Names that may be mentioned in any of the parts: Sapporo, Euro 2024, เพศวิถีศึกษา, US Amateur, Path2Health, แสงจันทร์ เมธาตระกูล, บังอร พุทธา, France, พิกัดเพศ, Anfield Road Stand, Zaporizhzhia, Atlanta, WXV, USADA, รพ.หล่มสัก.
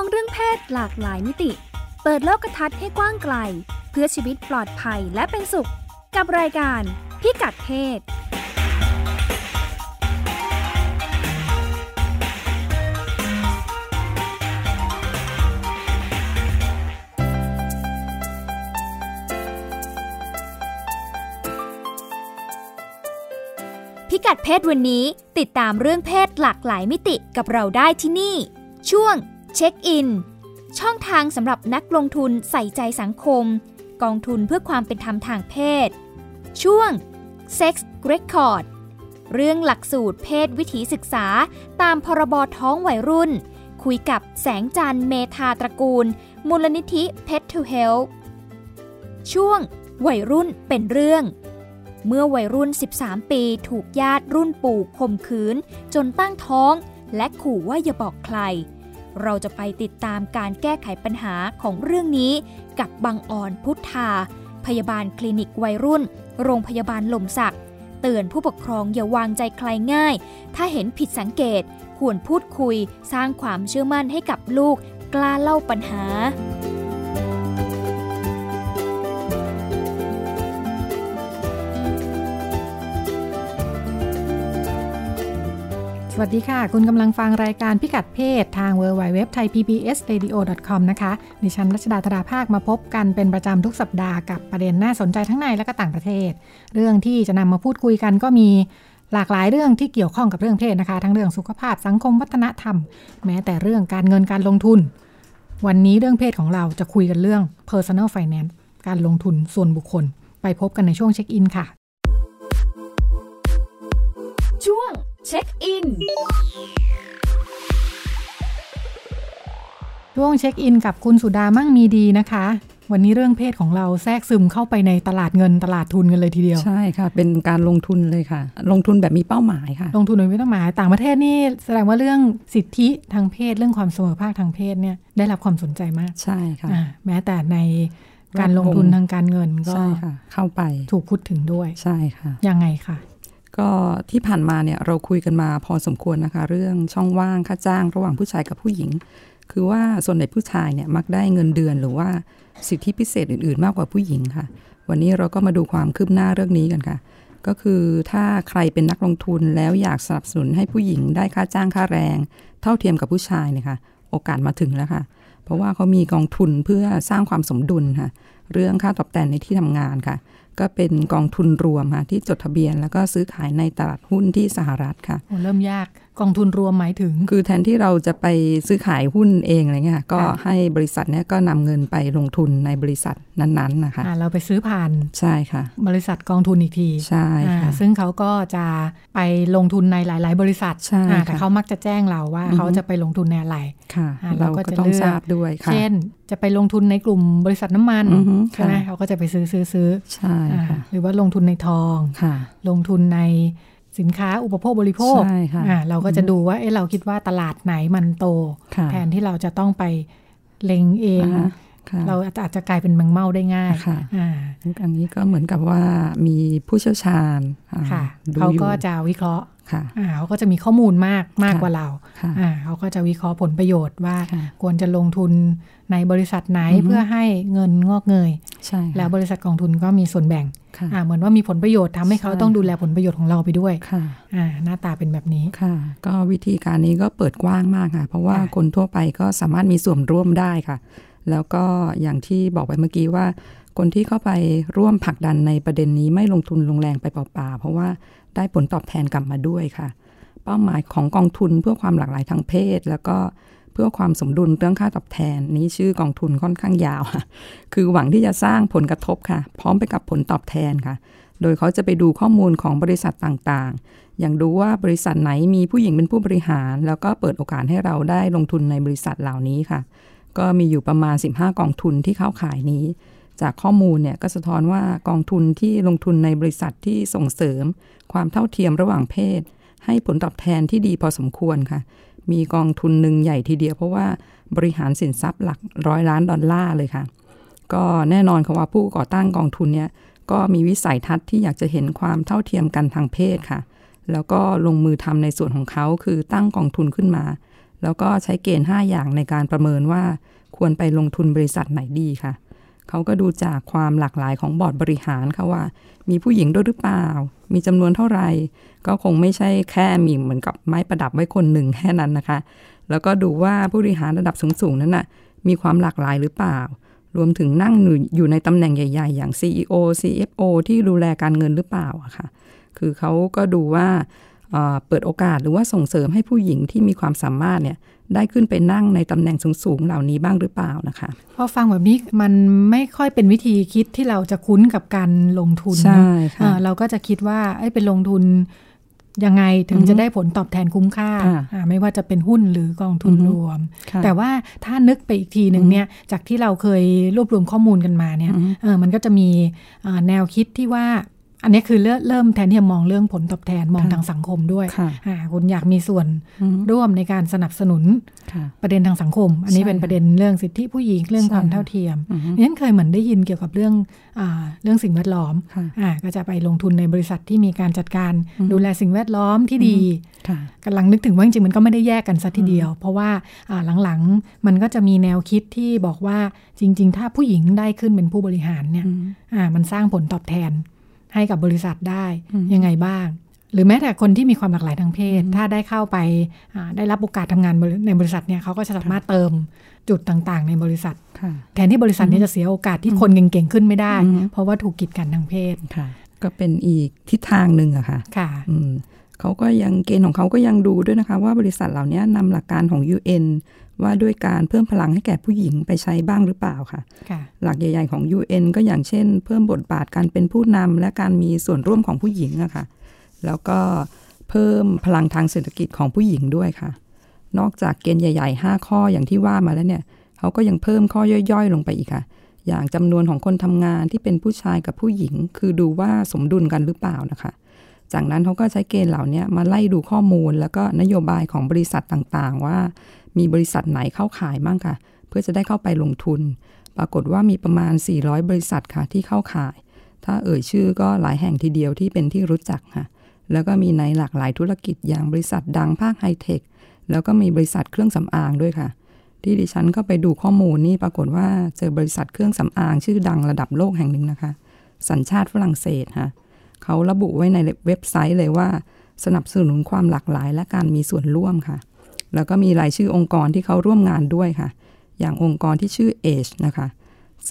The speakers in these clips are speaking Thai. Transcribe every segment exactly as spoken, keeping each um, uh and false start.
องเรื่องเพศหลากหลายมิติเปิดโลกทัศน์ให้กว้างไกลเพื่อชีวิตปลอดภัยและเป็นสุขกับรายการพิกัดเพศพิกัดเพศวันนี้ติดตามเรื่องเพศหลากหลายมิติกับเราได้ที่นี่ช่วงเช็คอินช่องทางสำหรับนักลงทุนใส่ใจสังคมกองทุนเพื่อความเป็นธรรมทางเพศช่วง Sex Record เรื่องหลักสูตรเพศวิถีศึกษาตามพรบท้องวัยรุ่นคุยกับแสงจันทร์เมธาตระกูลมูลนิธิ Path to Health ช่วงวัยรุ่นเป็นเรื่องเมื่อวัยรุ่นสิบสามปีถูกญาติรุ่นปู่ข่มขืนจนตั้งท้องและขู่ว่าอย่าบอกใครเราจะไปติดตามการแก้ไขปัญหาของเรื่องนี้กับบังอ่อนพุทธาพยาบาลคลินิกวัยรุ่นโรงพยาบาลหล่มสักเตือนผู้ปกครองอย่าวางใจใครง่ายถ้าเห็นผิดสังเกตควรพูดคุยสร้างความเชื่อมั่นให้กับลูกกล้าเล่าปัญหาสวัสดีค่ะคุณกำลังฟังรายการพิกัดเพศทาง ดับเบิลยู ดับเบิลยู ดับเบิลยู ดอท ไทย พี บี เอส เรดิโอ ดอท คอม นะคะดิฉันรัชดาธราภาคมาพบกันเป็นประจำทุกสัปดาห์กับประเด็นน่าสนใจทั้งในและก็ต่างประเทศเรื่องที่จะนำมาพูดคุยกันก็มีหลากหลายเรื่องที่เกี่ยวข้องกับเรื่องเพศนะคะทั้งเรื่องสุขภาพสังคมวัฒนธรรมแม้แต่เรื่องการเงินการลงทุนวันนี้เรื่องเพศของเราจะคุยกันเรื่อง Personal Finance การลงทุนส่วนบุคคลไปพบกันในช่วงเช็คอินค่ะช่วงเช็คอินช่วงเช็คอินกับคุณสุดามั่งมีดีนะคะวันนี้เรื่องเพศของเราแทรกซึมเข้าไปในตลาดเงินตลาดทุนกันเลยทีเดียวใช่ค่ะเป็นการลงทุนเลยค่ะลงทุนแบบมีเป้าหมายค่ะลงทุนโดยไม่ต้องหมายต่างประเทศนี่แสดงว่าเรื่องสิทธิทางเพศเรื่องความเสมอภาคทางเพศเนี่ยได้รับความสนใจมากใช่ค่ะแม้แต่ในการลงทุนทางการเงินก็เข้าไปถูกพูดถึงด้วยใช่ค่ะยังไงค่ะก็ที่ผ่านมาเนี่ยเราคุยกันมาพอสมควรนะคะเรื่องช่องว่างค่าจ้างระหว่างผู้ชายกับผู้หญิงคือว่าส่วนใหญ่ผู้ชายเนี่ยมักได้เงินเดือนหรือว่าสิทธิพิเศษอื่นๆมากกว่าผู้หญิงค่ะวันนี้เราก็มาดูความคืบหน้าเรื่องนี้กันค่ะก็คือถ้าใครเป็นนักลงทุนแล้วอยากสนับสนุนให้ผู้หญิงได้ค่าจ้างค่าแรงเท่าเทียมกับผู้ชายเนี่ยค่ะโอกาสมาถึงแล้วค่ะเพราะว่าเขามีกองทุนเพื่อสร้างความสมดุลค่ะเรื่องค่าตอบแทนในที่ทำงานค่ะก็เป็นกองทุนรวมค่ะที่จดทะเบียนแล้วก็ซื้อขายในตลาดหุ้นที่สหรัฐค่ะโอ้เริ่มยากกองทุนรวมหมายถึงคือแทนที่เราจะไปซื้อขายหุ้นเองอะไรเงี้ยก็ให้บริษัทเนี้ยก็นำเงินไปลงทุนในบริษัทนั้นๆนะคะเราไปซื้อผ่านใช่ค่ะบริษัทกองทุนอีกทีใช่ค่ะซึ่งเขาก็จะไปลงทุนในหลายๆบริษัทใช่แต่เขามักจะแจ้งเราว่าเขาจะไปลงทุนในอะไรค่ะเราก็จะต้องทราบด้วยค่ะเช่นจะไปลงทุนในกลุ่มบริษัทน้ำมันใช่ไหมเขาก็จะไปซื้อซื้อซื้อใช่ค่ะหรือว่าลงทุนในทองค่ะลงทุนในสินค้าอุปโภคบริโภคเราก็จะดูว่าเอ๊ะเราคิดว่าตลาดไหนมันโตแทนที่เราจะต้องไปเล็งเองเราอาจจะกลายเป็นแมงเม่าได้ง่ายอันนี้ก็เหมือนกับว่ามีผู้เชี่ยวชาญเขาก็จะวิเคราะห์เขาก็จะมีข้อมูลมากมากกว่าเราเขาก็จะวิเคราะห์ผลประโยชน์ว่าควรจะลงทุนในบริษัทไหนเพื่อให้เงินงอกเงยแล้วบริษัทกองทุนก็มีส่วนแบ่งเหมือนว่ามีผลประโยชน์ทำให้เขาต้องดูแลผลประโยชน์ของเราไปด้วยหน้าตาเป็นแบบนี้ก็วิธีการนี้ก็เปิดกว้างมากค่ะเพราะว่าคนทั่วไปก็สามารถมีส่วนร่วมได้ค่ะแล้วก็อย่างที่บอกไปเมื่อกี้ว่าคนที่เข้าไปร่วมผลักดันในประเด็นนี้ไม่ลงทุนลงแรงไปเปล่าๆเพราะว่าได้ผลตอบแทนกลับมาด้วยค่ะเป้าหมายของกองทุนเพื่อความหลากหลายทางเพศแล้วก็เพื่อความสมดุลเรื่องค่าตอบแทนนี้ชื่อกองทุนค่อนข้างยาวค่ะคือหวังที่จะสร้างผลกระทบค่ะพร้อมไปกับผลตอบแทนค่ะโดยเขาจะไปดูข้อมูลของบริษัทต่างๆอย่างดูว่าบริษัทไหนมีผู้หญิงเป็นผู้บริหารแล้วก็เปิดโอกาสให้เราได้ลงทุนในบริษัทเหล่านี้ค่ะก็มีอยู่ประมาณสิบห้ากองทุนที่เข้าข่ายนี้จากข้อมูลเนี่ยก็สะท้อนว่ากองทุนที่ลงทุนในบริษัทที่ส่งเสริมความเท่าเทียมระหว่างเพศให้ผลตอบแทนที่ดีพอสมควรค่ะมีกองทุนหนึ่งใหญ่ทีเดียวเพราะว่าบริหารสินทรัพย์หลักร้อยล้านดอลลาร์เลยค่ะก็แน่นอนค่ะว่าผู้ก่อตั้งกองทุนเนี่ยก็มีวิสัยทัศน์ที่อยากจะเห็นความเท่าเทียมกันทางเพศค่ะแล้วก็ลงมือทำในส่วนของเขาคือตั้งกองทุนขึ้นมา แล้วก็ใช้เกณฑ์ห้าอย่างในการประเมินว่าควรไปลงทุนบริษัทไหนดีค่ะเขาก็ดูจากความหลากหลายของบอร์ดบริหารค่ะว่ามีผู้หญิงด้วยหรือเปล่ามีจำนวนเท่าไหร่ก็คงไม่ใช่แค่มีเหมือนกับไม้ประดับไว้คนหนึ่งแค่นั้นนะคะแล้วก็ดูว่าผู้บริหารระดับสูงๆนั้นน่ะมีความหลากหลายหรือเปล่ารวมถึงนั่งอยู่ในตำแหน่งใหญ่ๆอย่าง ซี อี โอ ซี เอฟ โอ ที่ดูแลการเงินหรือเปล่าอะค่ะคือเขาก็ดูว่าเปิดโอกาสหรือว่าส่งเสริมให้ผู้หญิงที่มีความสามารถเนี่ยได้ขึ้นไปนั่งในตำแหน่งสูงๆเหล่านี้บ้างหรือเปล่านะคะพอฟังแบบนี้มันไม่ค่อยเป็นวิธีคิดที่เราจะคุ้นกับการลงทุนใช่ค่ะ เราก็จะคิดว่าไอ้เป็นลงทุนยังไงถึงจะได้ผลตอบแทนคุ้มค่าไม่ว่าจะเป็นหุ้นหรือกองทุนรวมแต่ว่าถ้านึกไปอีกทีหนึ่งเนี่ยจากที่เราเคยรวบรวมข้อมูลกันมาเนี่ยมันก็จะมีแนวคิดที่ว่าอันนี้คือเริ่มแทนที่จะมองเรื่องผลตอบแทนมองทางสังคมด้วยคุณอยากมีส่วนร่วมในการสนับสนุนประเด็นทางสังคมอันนี้เป็นประเด็นเรื่องสิทธิผู้หญิงเรื่องความเท่าเทียมนี่เคยเหมือนได้ยินเกี่ยวกับเรื่องเรื่องสิ่งแวดล้อมก็จะไปลงทุนในบริษัทที่มีการจัดการดูแลสิ่งแวดล้อมที่ดีกำลังนึกถึงว่าจริงๆมันก็ไม่ได้แยกกันซะทีเดียวเพราะว่าหลังๆมันก็จะมีแนวคิดที่บอกว่าจริงๆถ้าผู้หญิงได้ขึ้นเป็นผู้บริหารเนี่ยมันสร้างผลตอบแทนให้กับบริษัทได้ยังไงบ้างหรือแม้แต่คนที่มีความหลากหลายทางเพศถ้าได้เข้าไปได้รับโอกาสทำงานในบริษัทเนี่ยเขาก็จะสามารถเติมจุดต่างๆในบริษัทแทนที่บริษัทนี้จะเสียโอกาสที่คนเก่งๆขึ้นไม่ได้เพราะว่าถูกกีดกันทางเพศก็เป็นอีกทิศทางหนึ่งอะค่ะเขาก็ยังเกณฑ์ของเขาก็ยังดูด้วยนะคะว่าบริษัทเหล่านี้นำหลักการของ ยู เอ็น ว่าด้วยการเพิ่มพลังให้แก่ผู้หญิงไปใช้บ้างหรือเปล่าค่ะหลักใหญ่ๆของ ยู เอ็น ก็อย่างเช่นเพิ่มบทบาทการเป็นผู้นำและการมีส่วนร่วมของผู้หญิงอะค่ะแล้วก็เพิ่มพลังทางเศรษฐกิจของผู้หญิงด้วยค่ะนอกจากเกณฑ์ใหญ่ๆห้าข้ออย่างที่ว่ามาแล้วเนี่ยเขาก็ยังเพิ่มข้อย่อยๆลงไปอีกค่ะอย่างจำนวนของคนทำงานที่เป็นผู้ชายกับผู้หญิงคือดูว่าสมดุลกันหรือเปล่านะคะจากนั้นเขาก็ใช้เกณฑ์เหล่านี้มาไล่ดูข้อมูลแล้วก็นโยบายของบริษัทต่างๆว่ามีบริษัทไหนเข้าขายบ้างค่ะเพื่อจะได้เข้าไปลงทุนปรากฏว่ามีประมาณสี่ร้อยบริษัทค่ะที่เข้าขายถ้าเอ่ยชื่อก็หลายแห่งทีเดียวที่เป็นที่รู้จักค่ะแล้วก็มีในหลากหลายธุรกิจอย่างบริษัทดังภาคไฮเทคแล้วก็มีบริษัทเครื่องสำอางด้วยค่ะที่ดิฉันก็ไปดูข้อมูลนี่ปรากฏว่าเจอบริษัทเครื่องสำอางชื่อดังระดับโลกแห่งหนึ่งนะคะสัญชาติฝรั่งเศสค่ะเขาระบุไว้ในเว็บไซต์เลยว่าสนับสนุนความหลากหลายและการมีส่วนร่วมค่ะแล้วก็มีรายชื่อองค์กรที่เขาร่วมงานด้วยค่ะอย่างองค์กรที่ชื่อ เอ จี อี นะคะ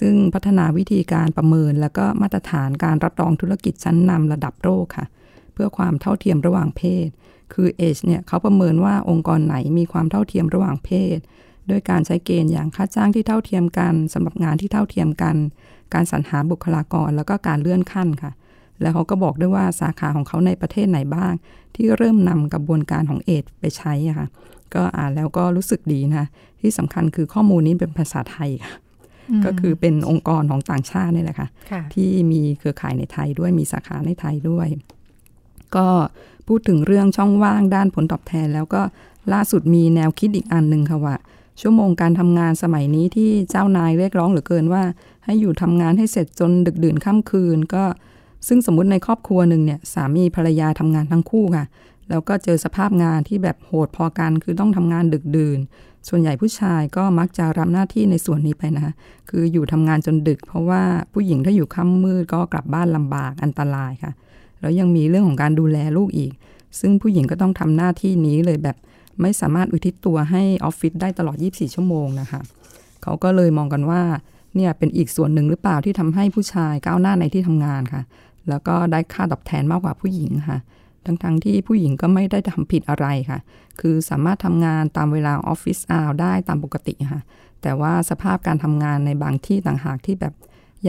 ซึ่งพัฒนาวิธีการประเมินแล้วก็มาตรฐานการรับรองธุรกิจชั้นนำระดับโลกค่ะเพื่อความเท่าเทียมระหว่างเพศคือ เอ จี อี เนี่ยเขาประเมินว่าองค์กรไหนมีความเท่าเทียมระหว่างเพศโดยการใช้เกณฑ์อย่างค่าจ้างที่เท่าเทียมกันสำหรับงานที่เท่าเทียมกันการสรรหาบุคลากรแล้วก็การเลื่อนขั้นค่ะแล้วเขาก็บอกด้วยว่าสาขาของเขาในประเทศไหนบ้างที่เริ่มนำกระบวนการของเอจไปใช้ค่ะก็อ่านแล้วก็รู้สึกดีนะที่สำคัญคือข้อมูลนี้เป็นภาษาไทยก็คือเป็นองค์กรของต่างชาตินี่แหละค่ะที่มีเครือข่ายในไทยด้วยมีสาขาในไทยด้วยก็พูดถึงเรื่องช่องว่างด้านผลตอบแทนแล้วก็ล่าสุดมีแนวคิดอีกอันนึงค่ะว่าชั่วโมงการทำงานสมัยนี้ที่เจ้านายเรียกร้องเหลือเกินว่าให้อยู่ทำงานให้เสร็จจนดึกดื่นค่ำคืนก็ซึ่งสมมุติในครอบครัวหนึ่งเนี่ยสามีภรรยาทำงานทั้งคู่ค่ะแล้วก็เจอสภาพงานที่แบบโหดพอกันคือต้องทำงานดึกดื่นส่วนใหญ่ผู้ชายก็มักจะรับหน้าที่ในส่วนนี้ไปนะคะคืออยู่ทำงานจนดึกเพราะว่าผู้หญิงถ้าอยู่ค่ำมืดก็กลับบ้านลำบากอันตรายค่ะแล้วยังมีเรื่องของการดูแลลูกอีกซึ่งผู้หญิงก็ต้องทำหน้าที่นี้เลยแบบไม่สามารถอุทิศตัวให้ออฟฟิศได้ตลอดยี่สิบสี่ชั่วโมงนะคะเขาก็เลยมองกันว่าเนี่ยเป็นอีกส่วนหนึ่งหรือเปล่าที่ทำให้ผู้ชายก้าวหน้าในที่ทำงานค่ะแล้วก็ได้ค่าตอบแทนมากกว่าผู้หญิงค่ะทั้งๆ ท, ที่ผู้หญิงก็ไม่ได้ทำผิดอะไรค่ะคือสามารถทำงานตามเวลาออฟฟิศอาวได้ตามปกติค่ะแต่ว่าสภาพการทำงานในบางที่ต่างหากที่แบบ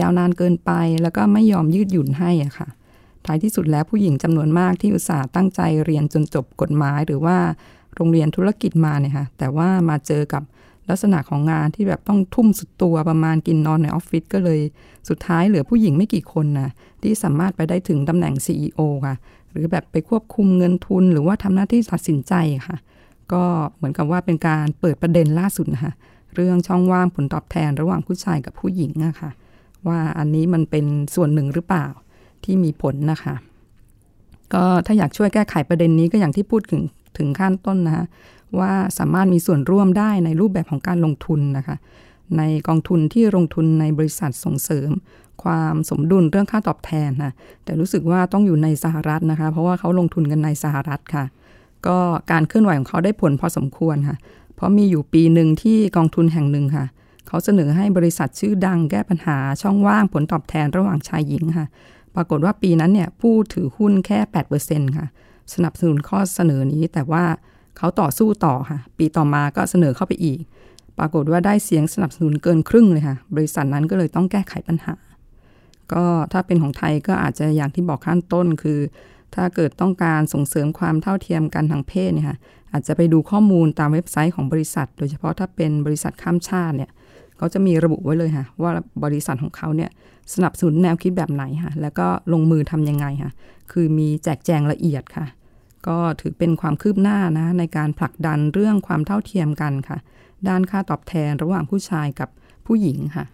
ยาวนานเกินไปแล้วก็ไม่ยอมยืดหยุ่นให้อ่ะค่ะท้ายที่สุดแล้วผู้หญิงจำนวนมากที่อุตส่าห์ตั้งใจเรียนจนจบกฎหมายหรือว่าโรงเรียนธุรกิจมาเนี่ยค่ะแต่ว่ามาเจอกับลักษณะของงานที่แบบต้องทุ่มสุดตัวประมาณกินนอนในออฟฟิศก็เลยสุดท้ายเหลือผู้หญิงไม่กี่คนนะที่สามารถไปได้ถึงตำแหน่ง ซี อี โอ ค่ะหรือแบบไปควบคุมเงินทุนหรือว่าทำหน้าที่ตัดสินใจค่ะก็เหมือนกับว่าเป็นการเปิดประเด็นล่าสุดนะคะเรื่องช่องว่างผลตอบแทนระหว่างผู้ชายกับผู้หญิงอะค่ะว่าอันนี้มันเป็นส่วนหนึ่งหรือเปล่าที่มีผลนะคะก็ถ้าอยากช่วยแก้ไขประเด็นนี้ก็อย่างที่พูดถึงถึงขั้นต้นนะคะ ว่าสามารถมีส่วนร่วมได้ในรูปแบบของการลงทุนนะคะในกองทุนที่ลงทุนในบริษัทส่งเสริมความสมดุลเรื่องค่าตอบแทนนะแต่รู้สึกว่าต้องอยู่ในสหรัฐนะคะเพราะว่าเขาลงทุนกันในสหรัฐค่ะก็การเคลื่อนไหวของเขาได้ผลพอสมควรค่ะเพราะมีอยู่ปีหนึ่งที่กองทุนแห่งหนึ่งค่ะเขาเสนอให้บริษัทชื่อดังแก้ปัญหาช่องว่างผลตอบแทนระหว่างชายหญิงค่ะปรากฏว่าปีนั้นเนี่ยผู้ถือหุ้นแค่ แปดเปอร์เซ็นต์ ค่ะสนับสนุนข้อเสนอนี้แต่ว่าเขาต่อสู้ต่อค่ะปีต่อมาก็เสนอเข้าไปอีกปรากฏว่าได้เสียงสนับสนุนเกินครึ่งเลยค่ะบริษัทนั้นก็เลยต้องแก้ไขปัญหาก็ถ้าเป็นของไทยก็อาจจะอย่างที่บอกขั้นต้นคือถ้าเกิดต้องการส่งเสริมความเท่าเทียมกันทางเพศเนี่ยค่ะอาจจะไปดูข้อมูลตามเว็บไซต์ของบริษัทโดยเฉพาะถ้าเป็นบริษัทข้ามชาติเนี่ยเขาจะมีระบุไว้เลยค่ะว่าบริษัทของเขาเนี่ยสนับสนุนแนวคิดแบบไหนค่ะแล้วก็ลงมือทำยังไงค่ะคือมีแจกแจงละเอียดค่ะก็ถือเป็นความคืบหน้านะในการผลักดันเรื่องความเท่าเทียมกันค่ะด้านค่าตอบแทนระหว่างผู้ชายกับผู้หญิงค่ะ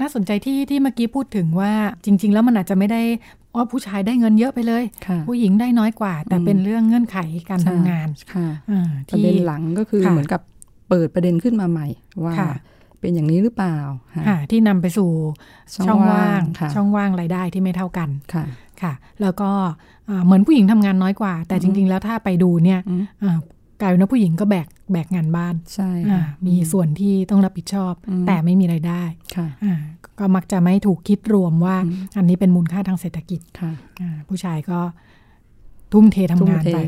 น่าสนใจที่ที่เมื่อกี้พูดถึงว่าจริงๆแล้วมันอาจจะไม่ได้ว่าผู้ชายได้เงินเยอะไปเลยผู้หญิงได้น้อยกว่าแต่เป็นเรื่องเงื่อนไขการทำงานประเด็นหลังก็คือเหมือนกับเปิดประเด็นขึ้นมาใหม่ว่าเป็นอย่างนี้หรือเปล่าที่นำไปสู่ช่องว่างช่องว่างรายได้ที่ไม่เท่ากันค่ะแล้วก็เหมือนผู้หญิงทำงานน้อยกว่าแต่จริงๆแล้วถ้าไปดูเนี่ยกลายเป็นว่าผู้หญิงก็แบกแบกงานบ้านใช่มีส่วนที่ต้องรับผิดชอบแต่ไม่มีรายได้ก็มักจะไม่ถูกคิดรวมว่าอันนี้เป็นมูลค่าทางเศรษฐกิจผู้ชายก็ทุ่มเททำงานไป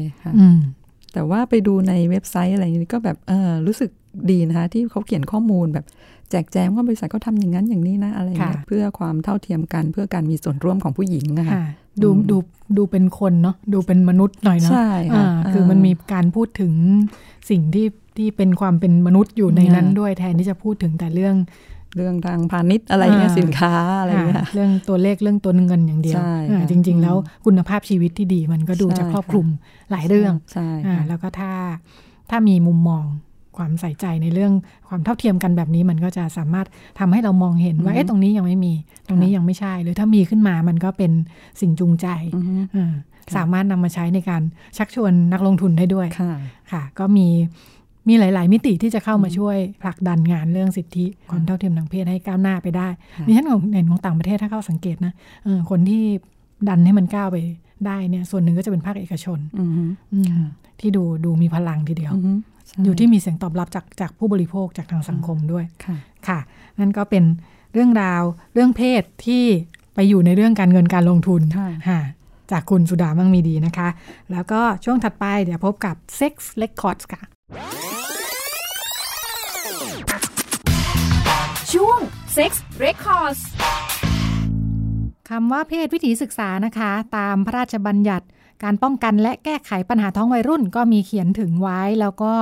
แต่ว่าไปดูในเว็บไซต์อะไรนี้ก็แบบรู้สึกดีนะคะที่เขาเขียนข้อมูลแบบแจกแจงว่าบริษัทเขาทำอย่างนั้นอย่างนี้นะอะไรเงี้ยเพื่อความเท่าเทียมกันเพื่อการมีส่วนร่วมของผู้หญิงนะคะดูดูดูเป็นคนเนาะดูเป็นมนุษย์หน่อยเนาะใช่ค่ะคือมันมีการพูดถึงสิ่งที่ที่เป็นความเป็นมนุษย์อยู่ในนั้นด้วยแทนที่จะพูดถึงแต่เรื่องเรื่องทางพาณิชย์อะไรเงี้ยสินค้าอะไรเงี้ยเรื่องตัวเลขเรื่องตัวเงินอย่างเดียวจริงๆแล้วคุณภาพชีวิตที่ดีมันก็ดูจะครอบคลุมหลายเรื่องแล้วก็ถ้าถ้ามีมุมมองความใส่ใจในเรื่องความเท่าเทียมกันแบบนี้มันก็จะสามารถทำให้เรามองเห็นว่าเอ๊ะตรงนี้ยังไม่มีตรงนี้ยังไม่ใช่หรือถ้ามีขึ้นมามันก็เป็นสิ่งจูงใจสามารถนำมาใช้ในการชักชวนนักลงทุนได้ด้วยค่ะก็มีมีหลายๆมิติที่จะเข้ามาช่วยผลักดันงานเรื่องสิทธิความเท่าเทียมทางเพศให้ก้าวหน้าไปได้นี่ฉันเห็นของต่างประเทศถ้าเข้าสังเกตนะคนที่ดันให้มันก้าวไปได้เนี่ยส่วนหนึ่งก็จะเป็นภาคเอกชนที่ดูดูมีพลังทีเดียวอยู่ที่มีเสียงตอบรับจากจากผู้บริโภคจากทางสังคมด้วยค่ะค่ะนั่นก็เป็นเรื่องราวเรื่องเพศที่ไปอยู่ในเรื่องการเงินการลงทุนค่ะจากคุณสุดามั่งมีดีนะคะแล้วก็ช่วงถัดไปเดี๋ยวพบกับ Sex Records ค่ะช่วง Sex Records คำว่าเพศวิถีศึกษานะคะตามพระราชบัญญัติการป้องกันและแก้ไขปัญหาท้องวัยรุ่นก็มีเขียนถึงไว้แล้วก็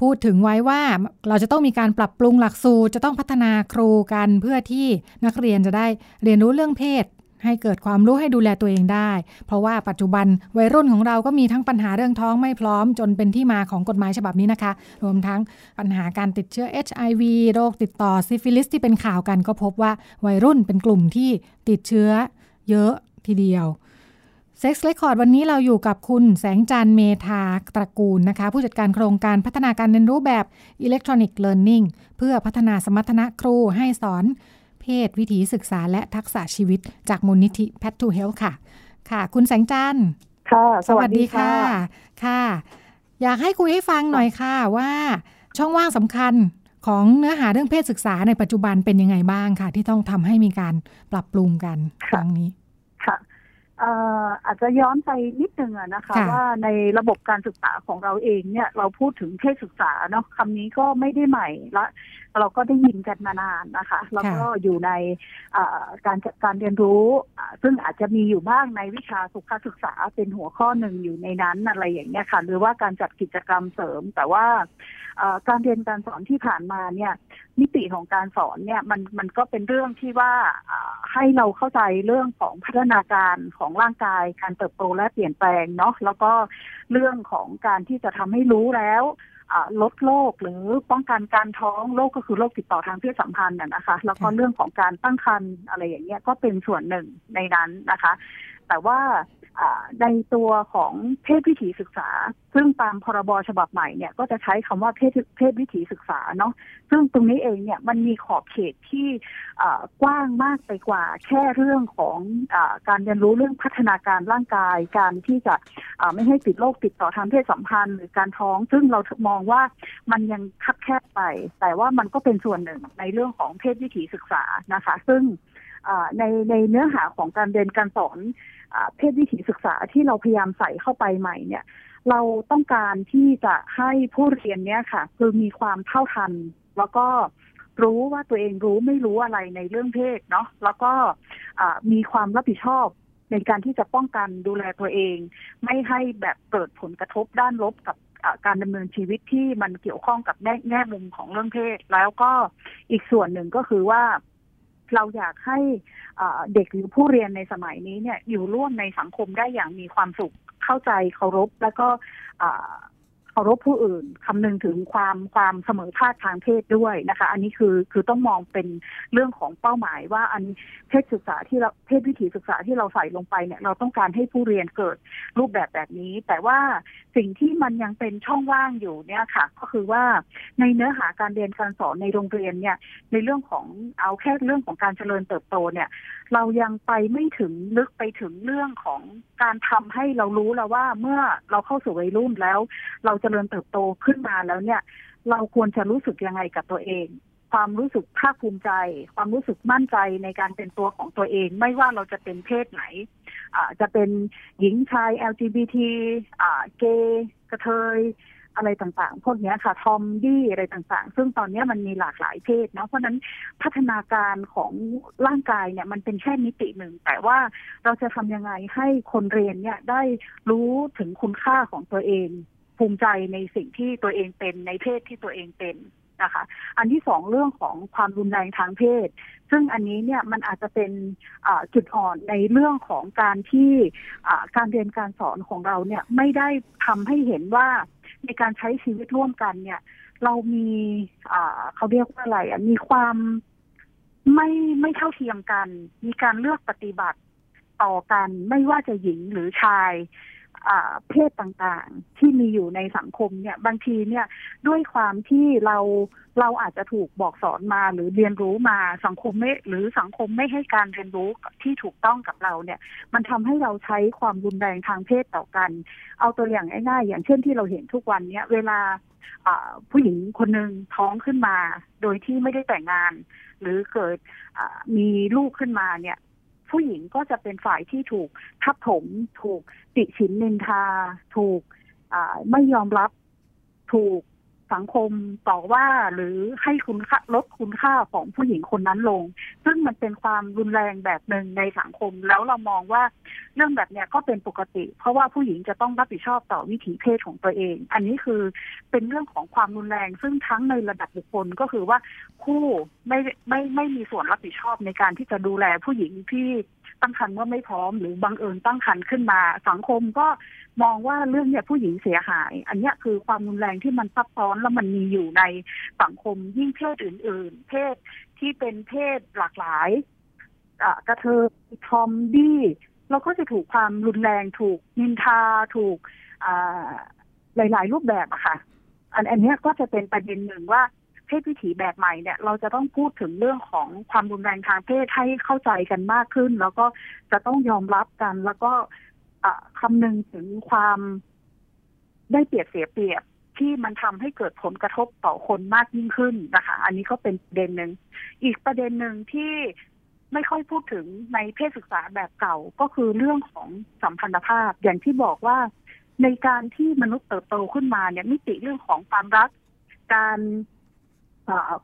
พูดถึงไว้ว่าเราจะต้องมีการปรับปรุงหลักสูตรจะต้องพัฒนาครูกันเพื่อที่นักเรียนจะได้เรียนรู้เรื่องเพศให้เกิดความรู้ให้ดูแลตัวเองได้เพราะว่าปัจจุบันวัยรุ่นของเราก็มีทั้งปัญหาเรื่องท้องไม่พร้อมจนเป็นที่มาของกฎหมายฉบับนี้นะคะรวมทั้งปัญหาการติดเชื้อ เอช ไอ วี โรคติดต่อซิฟิลิสที่เป็นข่าวกันก็พบว่าวัยรุ่นเป็นกลุ่มที่ติดเชื้อเยอะทีเดียวSex Record วันนี้เราอยู่กับคุณแสงจันทร์เมธาตระกูลนะคะผู้จัดการโครงการพัฒนาการเรียนรู้แบบ Electronic Learning เพื่อพัฒนาสมรรถนะครูให้สอนเพศวิถีศึกษาและทักษะชีวิตจากมูลนิธิ Path to Health ค่ะค่ะคุณแสงจันทร์ค่ะสวัสดีค่ะค่ะอยากให้คุยให้ฟังหน่อยค่ะว่าช่องว่างสำคัญของเนื้อหาเรื่องเพศศึกษาในปัจจุบันเป็นยังไงบ้างค่ะที่ต้องทำให้มีการปรับปรุงกันครั้งนี้ค่ะอาจจะย้อนไปนิดนึงนะคะว่าในระบบการศึกษาของเราเองเนี่ยเราพูดถึงเพศศึกษาเนาะคำนี้ก็ไม่ได้ใหม่และเราก็ได้ยินกันมานานนะคะแล้วก็อยู่ในการจัดการเรียนรู้ซึ่งอาจจะมีอยู่บ้างในวิชาสุขศึกษาเป็นหัวข้อหนึ่งอยู่ในนั้นอะไรอย่างเงี้ยค่ะหรือว่าการจัดกิจกรรมเสริมแต่ว่าการเรียนการสอนที่ผ่านมาเนี่ยมิติของการสอนเนี่ยมันมันก็เป็นเรื่องที่ว่าให้เราเข้าใจเรื่องของพัฒนาการของร่างกายการเติบโตและเปลี่ยนแปลงเนาะแล้วก็เรื่องของการที่จะทำให้รู้แล้วลดโรคหรือป้องกันการท้องโรคก็คือโรคติดต่อทางเพศสัมพันธ์นะคะแล้วก็เรื่องของการตั้งครรภ์อะไรอย่างเงี้ยก็เป็นส่วนหนึ่งในนั้นนะคะแต่ว่า ในตัวของเพศวิถีศึกษาซึ่งตามพรบฉบับใหม่เนี่ยก็จะใช้คำว่าเพศเพศวิถีศึกษาเนาะซึ่งตรงนี้เองเนี่ยมันมีขอบเขตที่กว้างมากไปกว่าแค่เรื่องของการเรียนรู้เรื่องพัฒนาการร่างกายการที่จะไม่ให้ติดโรคติดต่อทางเพศสัมพันธ์หรือการท้องซึ่งเรามองว่ามันยังคับแคบไปแต่ว่ามันก็เป็นส่วนหนึ่งในเรื่องของเพศวิถีศึกษานะคะซึ่งในในเนื้อหาของการเรียนการสอนเพศวิถีศึกษาที่เราพยายามใส่เข้าไปใหม่เนี่ยเราต้องการที่จะให้ผู้เรียนเนี่ยค่ะคือมีความเท่าทันแล้วก็รู้ว่าตัวเองรู้ไม่รู้อะไรในเรื่องเพศเนาะแล้วก็มีความรับผิดชอบในการที่จะป้องกันดูแลตัวเองไม่ให้แบบเกิดผลกระทบด้านลบกับการดำเนินชีวิตที่มันเกี่ยวข้องกับแง่แง่มุมของเรื่องเพศแล้วก็อีกส่วนหนึ่งก็คือว่าเราอยากให้เด็กหรือผู้เรียนในสมัยนี้เนี่ยอยู่ร่วมในสังคมได้อย่างมีความสุขเข้าใจเคารพแล้วก็เคารพผู้อื่นคำนึงถึงความความเสมอภาคทางเพศด้วยนะคะอันนี้คือคือต้องมองเป็นเรื่องของเป้าหมายว่าอันเพศศึกษาที่เราเพศวิถีศึกษาที่เราใส่ลงไปเนี่ยเราต้องการให้ผู้เรียนเกิดรูปแบบแบบนี้แต่ว่าสิ่งที่มันยังเป็นช่องว่างอยู่เนี่ยค่ะก็คือว่าในเนื้อหาการเรียนการสอนในโรงเรียนเนี่ยในเรื่องของเอาแค่เรื่องของการเจริญเติบโตเนี่ยเรายังไปไม่ถึงลึกไปถึงเรื่องของการทำให้เรารู้แล้วว่าเมื่อเราเข้าสู่วัยรุ่นแล้วเราเจริญเติบโตขึ้นมาแล้วเนี่ยเราควรจะรู้สึกยังไงกับตัวเองความรู้สึกภาคภูมิใจความรู้สึกมั่นใจในการเป็นตัวของตัวเองไม่ว่าเราจะเป็นเพศไหนจะเป็นหญิงชาย แอล จี บี ที เกย์กระเทยอะไรต่างๆพวกนี้ค่ะทอมดี้อะไรต่างๆซึ่งตอนนี้มันมีหลากหลายเพศเนาะเพราะนั้นพัฒนาการของร่างกายเนี่ยมันเป็นแค่มิติหนึ่งแต่ว่าเราจะทำยังไงให้คนเรียนเนี่ยได้รู้ถึงคุณค่าของตัวเองภูมิใจในสิ่งที่ตัวเองเป็นในเพศที่ตัวเองเป็นนะคะอันที่สองเรื่องของความรุนแรงทางเพศซึ่งอันนี้เนี่ยมันอาจจะเป็นจุดอ่อนในเรื่องของการที่การเรียนการสอนของเราเนี่ยไม่ได้ทำให้เห็นว่าในการใช้ชีวิตร่วมกันเนี่ยเรามีเขาเรียกว่าอะไรอ่ะมีความไม่ไม่เท่าเทียมกันมีการเลือกปฏิบัติต่อกันไม่ว่าจะหญิงหรือชายเพศต่างๆที่มีอยู่ในสังคมเนี่ยบางทีเนี่ยด้วยความที่เราเราอาจจะถูกบอกสอนมาหรือเรียนรู้มาสังคมไม่หรือสังคมไม่ให้การเรียนรู้ที่ถูกต้องกับเราเนี่ยมันทำให้เราใช้ความรุนแรงทางเพศต่อกันเอาตัวอย่างง่ายๆอย่างเช่นที่เราเห็นทุกวันเนี่ยเวลาผู้หญิงคนนึงท้องขึ้นมาโดยที่ไม่ได้แต่งงานหรือเกิดมีลูกขึ้นมาเนี่ยผู้หญิงก็จะเป็นฝ่ายที่ถูกทับถมถูกติฉินนินทาถูกไม่ยอมรับถูกสังคมต่อว่าหรือให้คุณค่าลดคุณค่าของผู้หญิงคนนั้นลงซึ่งมันเป็นความรุนแรงแบบหนึ่งในสังคมแล้วเรามองว่าเรื่องแบบเนี้ยก็เป็นปกติเพราะว่าผู้หญิงจะต้องรับผิดชอบต่อวิถีเพศของตัวเองอันนี้คือเป็นเรื่องของความรุนแรงซึ่งทั้งในระดับบุคคลก็คือว่าคู่ไม่ไม่ไม่มีส่วนรับผิดชอบในการที่จะดูแลผู้หญิงที่ตั้งครรภ์ว่าไม่พร้อมหรือบังเอิญตั้งครรภ์ขึ้นมาสังคมก็มองว่าเรื่องเนี่ยผู้หญิงเสียหายอันนี้คือความรุนแรงที่มันซับซ้อนและมันมีอยู่ในสังคมยิ่งเพศอื่นๆเพศที่เป็นเพศหลากหลายกระเทยทอมบี้เราก็จะถูกความรุนแรงถูกนินทาถูกหลายๆรูปแบบอะค่ะอันอันนี้ก็จะเป็นประเด็นหนึ่งว่าเพศวิถีแบบใหม่เนี่ยเราจะต้องพูดถึงเรื่องของความรุนแรงทางเพศให้เข้าใจกันมากขึ้นแล้วก็จะต้องยอมรับกันแล้วก็คำนึงถึงความได้เปรียบเสียเปรียบที่มันทำให้เกิดผลกระทบต่อคนมากยิ่งขึ้นนะคะอันนี้ก็เป็นประเด็นหนึ่งอีกประเด็นหนึ่งที่ไม่ค่อยพูดถึงในเพศศึกษาแบบเก่าก็คือเรื่องของสัมพันธภาพอย่างที่บอกว่าในการที่มนุษย์เติบโตขึ้นมาเนี่ยมิติเรื่องของความรักการ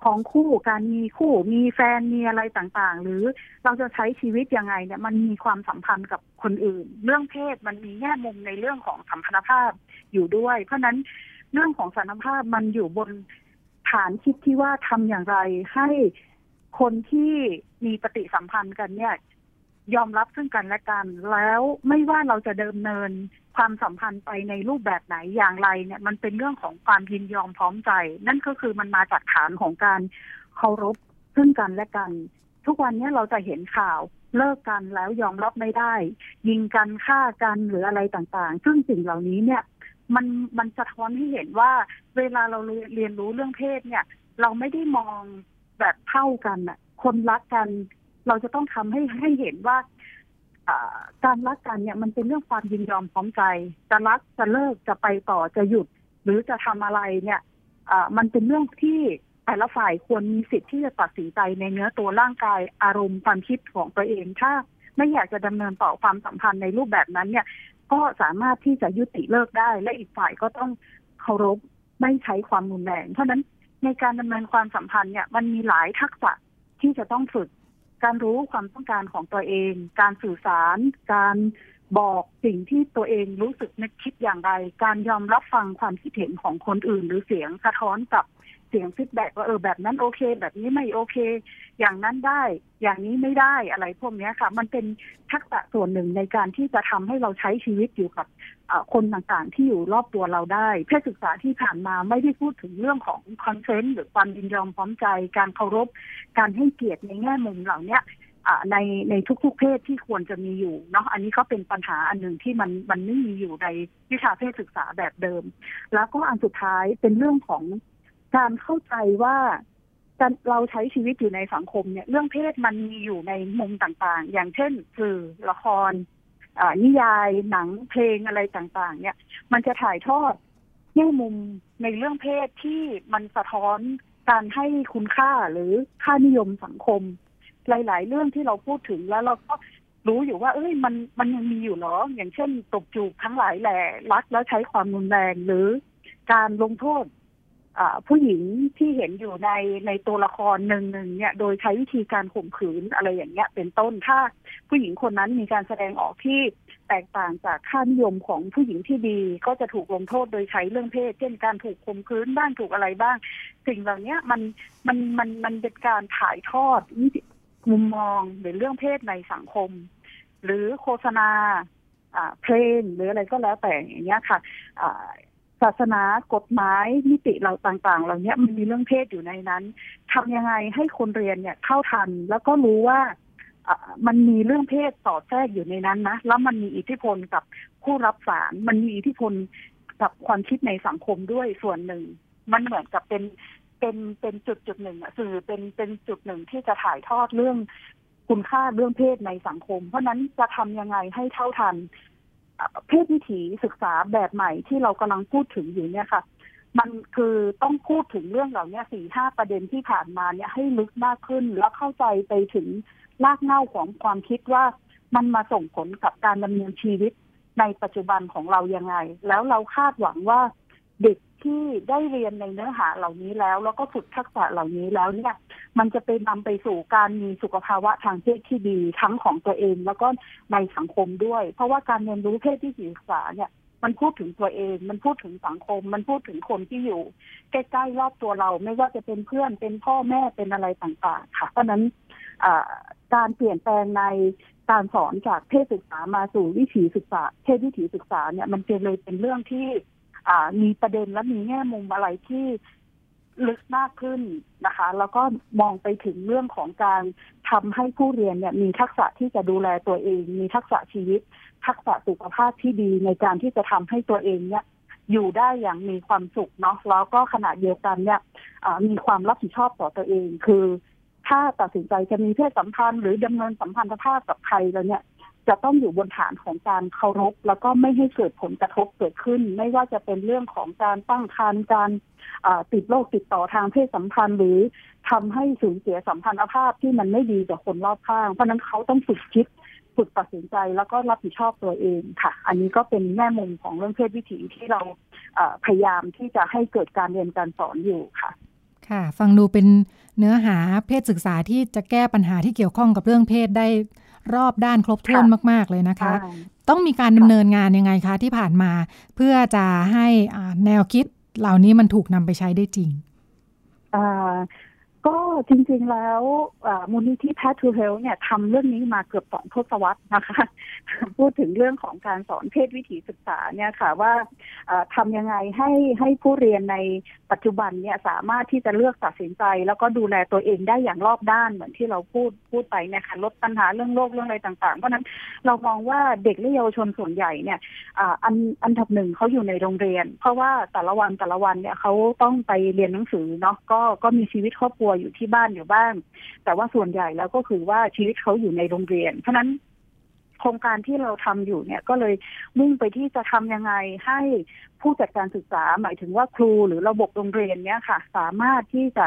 ของคู่การมีคู่มีแฟนมีอะไรต่างๆหรือเราจะใช้ชีวิตยังไงเนี่ยมันมีความสัมพันธ์กับคนอื่นเรื่องเพศมันมีแง่มุมในเรื่องของสัมพันธภาพอยู่ด้วยเพราะนั้นเรื่องของสัมพันธภาพมันอยู่บนฐานคิดที่ว่าทำอย่างไรให้คนที่มีปฏิสัมพันธ์กันเนี่ยยอมรับซึ่งกันและกันแล้วไม่ว่าเราจะดำเนินความสัมพันธ์ไปในรูปแบบไหนอย่างไรเนี่ยมันเป็นเรื่องของความยินยอมพร้อมใจนั่นก็คือมันมาจากฐานของการเคารพซึ่งกันและกันทุกวันนี้เราจะเห็นข่าว เลิกกันแล้วยอมรับไม่ได้ยิงกันฆ่ากันหรืออะไรต่างๆซึ่งสิ่งเหล่านี้เนี่ยมันมันสะท้อนให้เห็นว่าเวลาเราเรียนรู้เรื่องเพศเนี่ยเราไม่ได้มองแบบเท่ากันน่ะคนรักกันเราจะต้องทำให้ให้เห็นว่าการรักกันเนี่ยมันเป็นเรื่องความยินยอมพร้อมใจจะรักจะเลิกจะไปต่อจะหยุดหรือจะทำอะไรเนี่ยมันเป็นเรื่องที่แต่ละฝ่ายควรมีสิทธิ์ที่จะตัดสินใจในเนื้อตัวร่างกายอารมณ์ความคิดของตัวเองถ้าไม่อยากจะดำเนินต่อความสัมพันธ์ในรูปแบบนั้นเนี่ยก็สามารถที่จะยุติเลิกได้และอีกฝ่ายก็ต้องเคารพไม่ใช้ความรุนแรงเพราะนั้นในการดำเนินความสัมพันธ์เนี่ยมันมีหลายทักษะที่จะต้องฝึกการรู้ความต้องการของตัวเองการสื่อสารการบอกสิ่งที่ตัวเองรู้สึกนึกคิดอย่างไรการยอมรับฟังความคิดเห็นของคนอื่นหรือเสียงสะท้อนกับเสียงฟีดแบ็กว่าเออแบบนั้นโอเคแบบนี้ไม่โอเคอย่างนั้นได้อย่างนี้ไม่ได้อะไรพวกนี้ค่ะมันเป็นทักษะส่วนหนึ่งในการที่จะทำให้เราใช้ชีวิตอยู่กับคนต่างๆที่อยู่รอบตัวเราได้เพศศึกษาที่ผ่านมาไม่ได้พูดถึงเรื่องของคอนเซนต์หรือความยินยอมพร้อมใจการเคารพการให้เกียรติในแง่มุมเหล่านี้ในในทุกๆเพศที่ควรจะมีอยู่เนาะอันนี้ก็เป็นปัญหาอันหนึ่งที่มันมันไม่มีอยู่ในวิชาเพศศึกษาแบบเดิมแล้วก็อันสุดท้ายเป็นเรื่องของการเข้าใจว่าเราใช้ชีวิตอยู่ในสังคมเนี่ยเรื่องเพศมันมีอยู่ในมุมต่างๆอย่างเช่นสื่อละครนิยายหนังเพลงอะไรต่างๆเนี่ยมันจะถ่ายทอดแง่มุมในเรื่องเพศที่มันสะท้อนการให้คุณค่าหรือค่านิยมสังคมหลายๆเรื่องที่เราพูดถึงแล้วเราก็รู้อยู่ว่าเอ้ยมันมันยังมีอยู่หรออย่างเช่นตบจูบทั้งหลายแหละรักแล้วใช้ความรุนแรงหรือการลงโทษผู้หญิงที่เห็นอยู่ในในตัวละครหนึ่งๆเนี่ยโดยใช้วิธีการข่มขืนอะไรอย่างเงี้ยเป็นต้นถ้าผู้หญิงคนนั้นมีการแสดงออกที่แตกต่างจากค่านิยมของผู้หญิงที่ดีก็จะถูกลงโทษโดยใช้เรื่องเพศเช่นการถูกข่มขืนบ้างถูกอะไรบ้างสิ่งเหล่านี้มันมันมันมันเป็นการถ่ายทอดมุมมองหรือเรื่องเพศในสังคมหรือโฆษณาเพลงหรืออะไรก็แล้วแต่อย่างเงี้ยค่ะศาสนากฎหมายนิติเราต่างๆเหล่านี้มันมีเรื่องเพศอยู่ในนั้นทำยังไงให้คนเรียนเนี่ยเข้าทันแล้วก็รู้ว่ามันมีเรื่องเพศสอดแทรกอยู่ในนั้นนะแล้วมันมีอิทธิพลกับผู้รับสารมันมีอิทธิพลกับความคิดในสังคมด้วยส่วนหนึ่งมันเหมือนกับเป็นเป็นเป็นจุดจุดหนึ่งสื่อเป็นเป็นจุดหนึ่งที่จะถ่ายทอดเรื่องคุณค่าเรื่องเพศในสังคมเพราะนั้นจะทำยังไงให้เท่าทันเพศวิถีศึกษาแบบใหม่ที่เรากำลังพูดถึงอยู่เนี่ยค่ะมันคือต้องพูดถึงเรื่องเหล่านี้สี่ห้าประเด็นที่ผ่านมาเนี่ยให้ลึกมากขึ้นแล้วเข้าใจไปถึงรากเหง้าของความคิดว่ามันมาส่งผลกับการดำเนินชีวิตในปัจจุบันของเรายังไงแล้วเราคาดหวังว่าเด็กที่ได้เรียนในเนื้อหาเหล่านี้แล้วแล้วก็ฝึกทักษะเหล่านี้แล้วเนี่ยมันจะไปนำไปสู่การมีสุขภาวะทางเพศที่ดีทั้งของตัวเองแล้วก็ในสังคมด้วยเพราะว่าการเรียนรู้เพศที่ศึกษาเนี่ยมันพูดถึงตัวเองมันพูดถึงสังคมมันพูดถึงคนที่อยู่ใกล้ๆรอบตัวเราไม่ว่าจะเป็นเพื่อนเป็นพ่อแม่เป็นอะไรต่างๆค่ะเพราะนั้นการเปลี่ยนแปลงในการสอนจากเพศศึกษามาสู่วิถีศึกษาเพศวิถีศึกษาเนี่ยมันเป็นเลยเป็นเรื่องที่มีประเด็นและมีแง่มุมอะไรที่ลึกมากขึ้นนะคะแล้วก็มองไปถึงเรื่องของการทำให้ผู้เรียนเนี่ยมีทักษะที่จะดูแลตัวเองมีทักษะชีวิตทักษะสุขภาพที่ดีในการที่จะทำให้ตัวเองเนี่ยอยู่ได้อย่างมีความสุขเนาะแล้วก็ขณะเดียวกันเนี่ยมีความรับผิดชอบต่อตัวเองคือถ้าตัดสินใจจะมีเพศสัมพันธ์หรือดำเนินสัมพันธภาพกับใครแล้วเนี่ยจะต้องอยู่บนฐานของการเคารพแล้วก็ไม่ให้เกิดผลกระทบเกิดขึ้นไม่ว่าจะเป็นเรื่องของการตั้งครรภ์การติดโรคติดต่อทางเพศสัมพันธ์หรือทำให้สูญเสียสัมพันธภาพที่มันไม่ดีต่อคนรอบข้างเพราะนั้นเขาต้องฝึกคิดฝึกตัดสินใจแล้วก็รับผิดชอบตัวเองค่ะอันนี้ก็เป็นแง่มุมของเรื่องเพศวิถีที่เราพยายามที่จะให้เกิดการเรียนการสอนอยู่ค่ะค่ะฟังดูเป็นเนื้อหาเพศศึกษาที่จะแก้ปัญหาที่เกี่ยวข้องกับเรื่องเพศได้รอบด้านครบถ้วนมากๆเลยนะคะต้องมีการดำเนินงานยังไงคะที่ผ่านมาเพื่อจะให้แนวคิดเหล่านี้มันถูกนำไปใช้ได้จริงก็จริงๆแล้วมูลนิธิ Path to Health เนี่ยทำเรื่องนี้มาเกือบสองทศวรรษนะคะพูดถึงเรื่องของการสอนเพศวิถีศึกษาเนี่ยค่ะว่า ทำยังไงให้ให้ผู้เรียนในปัจจุบันเนี่ยสามารถที่จะเลือกตัดสินใจแล้วก็ดูแลตัวเองได้อย่างรอบด้านเหมือนที่เราพูดพูดไปนะคะลดปัญหาเรื่องโรคเรื่องอะไรต่างๆเพราะนั้นเรามองว่าเด็กและเยาวชนส่วนใหญ่เนี่ยอันอันดับหนึ่งเขาอยู่ในโรงเรียนเพราะว่าแต่ละวันแต่ละวันเนี่ยเขาต้องไปเรียนหนังสือเนาะก็ก็มีชีวิตครอบครัวอยู่ที่บ้านอยู่บ้างแต่ว่าส่วนใหญ่แล้วก็คือว่าชีวิตเขาอยู่ในโรงเรียนเพราะนั้นโครงการที่เราทำอยู่เนี่ยก็เลยมุ่งไปที่จะทำยังไงให้ผู้จัดการศึกษาหมายถึงว่าครูหรือระบบโรงเรียนเนี่ยค่ะสามารถที่จะ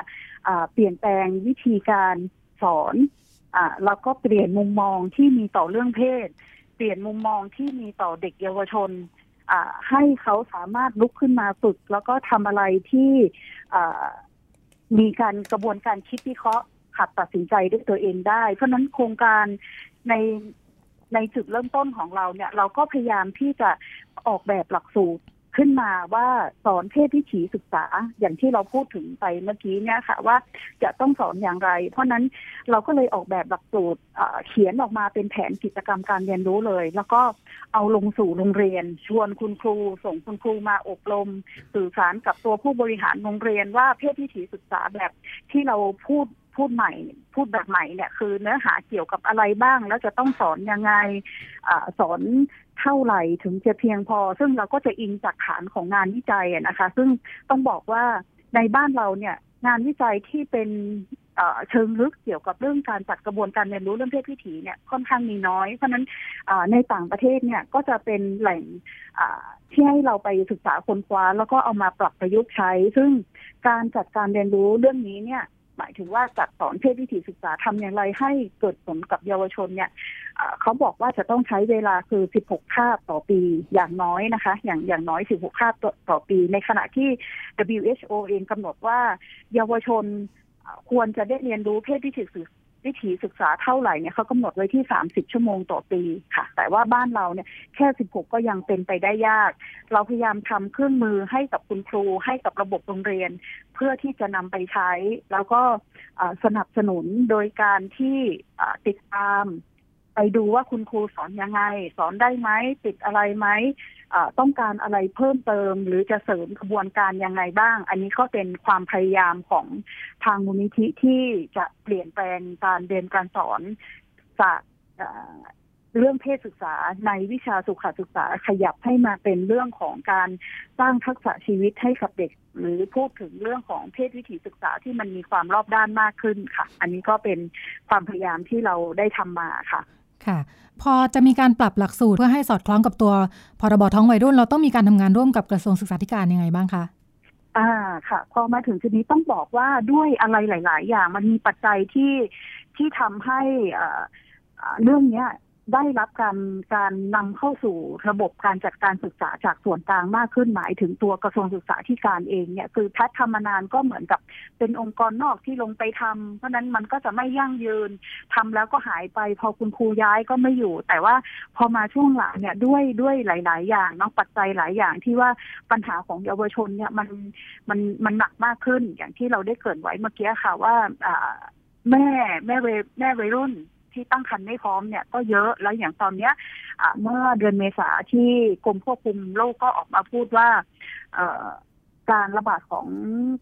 เปลี่ยนแปลงวิธีการสอนอ่าแล้วก็เปลี่ยนมุมมองที่มีต่อเรื่องเพศเปลี่ยนมุมมองที่มีต่อเด็กเยาวชนอ่าให้เขาสามารถลุกขึ้นมาฝึกแล้วก็ทำอะไรที่อ่ามีการกระบวนการคิดวิเคราะห์ขัดตัดสินใจด้วยตัวเองได้เพราะนั้นโครงการในในจุดเริ่มต้นของเราเนี่ยเราก็พยายามที่จะออกแบบหลักสูตรขึ้นมาว่าสอนเพศวิถีศึกษาอย่างที่เราพูดถึงไปเมื่อกี้เนี่ยค่ะว่าจะต้องสอนอย่างไรเพราะนั้นเราก็เลยออกแบบหลักสูตรเขียนออกมาเป็นแผนกิจกรรมการเรียนรู้เลยแล้วก็เอาลงสู่โรงเรียนชวนคุณครูส่งคุณครูมาอบรมสื่อสารกับตัวผู้บริหารโรงเรียนว่าเพศวิถีศึกษาแบบที่เราพูดพูดใหม่พูดแบบใหม่เนี่ยคือเนื้อหาเกี่ยวกับอะไรบ้างแล้วจะต้องสอนยังไงสอนเท่าไหร่ถึงจะเพียงพอซึ่งเราก็จะอิงจากฐานของงานวิจัยนะคะซึ่งต้องบอกว่าในบ้านเราเนี่ยงานวิจัยที่เป็นเชิงลึกเกี่ยวกับเรื่องการจัดกระบวนการเรียนรู้เรื่องเพศวิถีเนี่ยค่อนข้างมีน้อยเพราะนั้นในต่างประเทศเนี่ยก็จะเป็นแหล่งที่ให้เราไปศึกษาค้นคว้าแล้วก็เอามาปรับประยุกต์ใช้ซึ่งการจัดการเรียนรู้เรื่องนี้เนี่ยหมายถึงว่าจัดสอนเพศวิถีศึกษาทำอย่างไรให้เกิดผลกับเยาวชนเนี่ยเขาบอกว่าจะต้องใช้เวลาคือสิบหกคาบต่อปีอย่างน้อยนะคะอย่างอย่างน้อยสิบหกคาบต่อปีในขณะที่ ดับเบิลยู เอช โอ เองกำหนดว่าเยาวชนควรจะได้เรียนรู้เพศวิถีวิถีศึกษาเท่าไหร่เนี่ยเขากำหนดไว้ที่สามสิบชั่วโมงต่อปีค่ะแต่ว่าบ้านเราเนี่ยแค่สิบหกก็ยังเป็นไปได้ยากเราพยายามทำเครื่องมือให้กับคุณครูให้กับระบบโรงเรียนเพื่อที่จะนำไปใช้แล้วก็สนับสนุนโดยการที่ติดตามไปดูว่าคุณครูสอนยังไงสอนได้ไหมติดอะไรไหมต้องการอะไรเพิ่มเติมหรือจะเสริมกระบวนการยังไงบ้างอันนี้ก็เป็นความพยายามของทางมูลนิธิที่จะเปลี่ยนแปลงการเรียนการสอนจากเรื่องเพศศึกษาในวิชาสุขศึกษาขยับให้มาเป็นเรื่องของการสร้างทักษะชีวิตให้กับเด็กหรือพูดถึงเรื่องของเพศวิถีศึกษาที่มันมีความรอบด้านมากขึ้นค่ะอันนี้ก็เป็นความพยายามที่เราได้ทำมาค่ะค่ะพอจะมีการปรับหลักสูตรเพื่อให้สอดคล้องกับตัวพรบท้องวัยรุ่นเราต้องมีการทำงานร่วมกับกระทรวงศึกษาธิการยังไงบ้างคะอ่าค่ะพอมาถึงจุดนี้ต้องบอกว่าด้วยอะไรหลายๆอย่างมันมีปัจจัยที่ที่ทำให้อ่าเรื่องนี้ได้รับการการนำเข้าสู่ระบบการจัดการศึกษาจากส่วนกลางมากขึ้นหมายถึงตัวกระทรวงศึกษาธิการเองเนี่ยคือแพทย์ทำมานานก็เหมือนกับเป็นองค์กรนอกที่ลงไปทำเพราะนั้นมันก็จะไม่ยั่งยืนทำแล้วก็หายไปพอคุณครูย้ายก็ไม่อยู่แต่ว่าพอมาช่วงหลังเนี่ยด้วยด้วยหลายๆอย่างเนาะปัจจัยหลายอย่างที่ว่าปัญหาของเยาวชนเนี่ยมันมันมันหนักมากขึ้นอย่างที่เราได้เกริ่นไว้เมื่อกี้ค่ะว่าแม่แม่เวแม่วัยรุ่นที่ตั้งครรภ์ไม่พร้อมเนี่ยก็เยอะแล้วอย่างตอนเนี้ยเมื่อเดือนเมษาที่กรมควบคุมโรคก็ออกมาพูดว่าการระบาดของ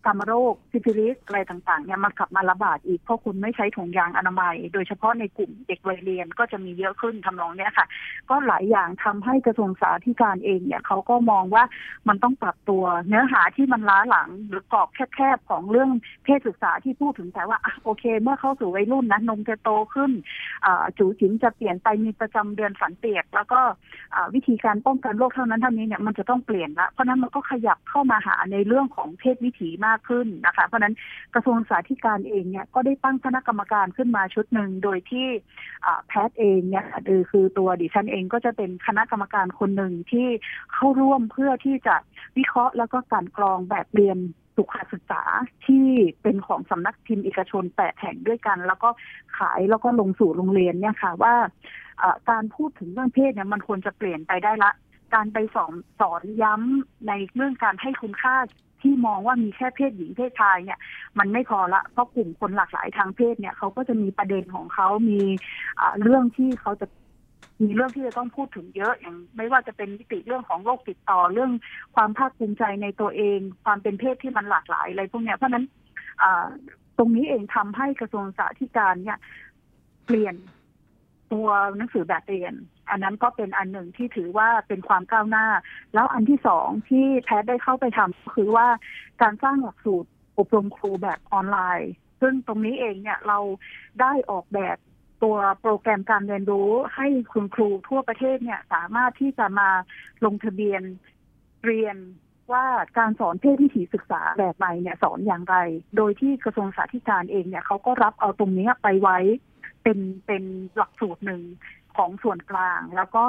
กามโรคซิฟิลิสอะไรต่างๆเนี่ยมันกลับมาระบาดอีกเพราะคุณไม่ใช้ถุงยางอนามัยโดยเฉพาะในกลุ่มเด็กวัยเรียนก็จะมีเยอะขึ้นทำนองเนี้ยค่ะก็หลายอย่างทำให้กระทรวงศึกษาธิการเองเนี่ยเขาก็มองว่ามันต้องปรับตัวเนื้อหาที่มันล้าหลังหรือกรอบแคบๆของเรื่องเพศศึกษาที่พูดถึงแต่ว่าโอเคเมื่อเข้าสู่วัยรุ่นนะนมจะโตขึ้นจู๋จิ๋มจะเปลี่ยนไปมีประจำเดือนฝันเปียกแล้วก็วิธีการป้องกันโรคเท่านั้นเท่านี้เนี่ยมันจะต้องเปลี่ยนละเพราะนั้นมันก็ขยับเข้ามาหาในเรื่องของเพศวิถีมากขึ้นนะคะเพราะนั้นกระทรวงศึกษาธิการเองเนี่ยก็ได้ตั้งคณะกรรมการขึ้นมาชุดหนึ่งโดยที่แพทย์เองเนี่ยคือตัวดิฉันเองก็จะเป็นคณะกรรมการคนหนึ่งที่เข้าร่วมเพื่อที่จะวิเคราะห์แล้วก็กลั่นกรองแบบเรียนสุขศึกษาที่เป็นของสำนักพิมพ์เอกชนแปดแห่งด้วยกันแล้วก็ขายแล้วก็ลงสู่โรงเรียนเนี่ยค่ะว่าการพูดถึงเรื่องเพศเนี่ยมันควรจะเปลี่ยนไปได้ละการไปสอนสอนย้ำในเรื่องการให้คุณค่าที่มองว่ามีแค่เพศหญิงเพศชายเนี่ยมันไม่พอละเพราะกลุ่มคนหลากหลายทางเพศเนี่ยเขาก็จะมีประเด็นของเขามีเรื่องที่เขาจะ มีเรื่องที่จะต้องพูดถึงเยอะอย่างไม่ว่าจะเป็นมิติเรื่องของโรคติดต่อเรื่องความภาคภูมิใจในตัวเองความเป็นเพศที่มันหลากหลายอะไรพวกเนี้ยเพราะนั้นตรงนี้เองทำให้กระทรวงศึกษาธิการเนี่ยเปลี่ยนตัวหนังสือแบบเรียนอันนั้นก็เป็นอันหนึ่งที่ถือว่าเป็นความก้าวหน้าแล้วอันที่สองที่แพทย์ได้เข้าไปทำคือว่าการสร้างหลักสูตรอบรมครูแบบออนไลน์ซึ่งตรงนี้เองเนี่ยเราได้ออกแบบตัวโปรแกรมการเรียนรู้ให้คุณครูทั่วประเทศเนี่ยสามารถที่จะมาลงทะเบียนเรียนว่าการสอนเพศวิถีศึกษาแบบใหม่เนี่ยสอนอย่างไรโดยที่กระทรวงศึกษาธิการเองเนี่ยเขาก็รับเอาตรงนี้ไปไว้เป็นเป็นหลักสูตรหนึ่งของส่วนกลางแล้วก็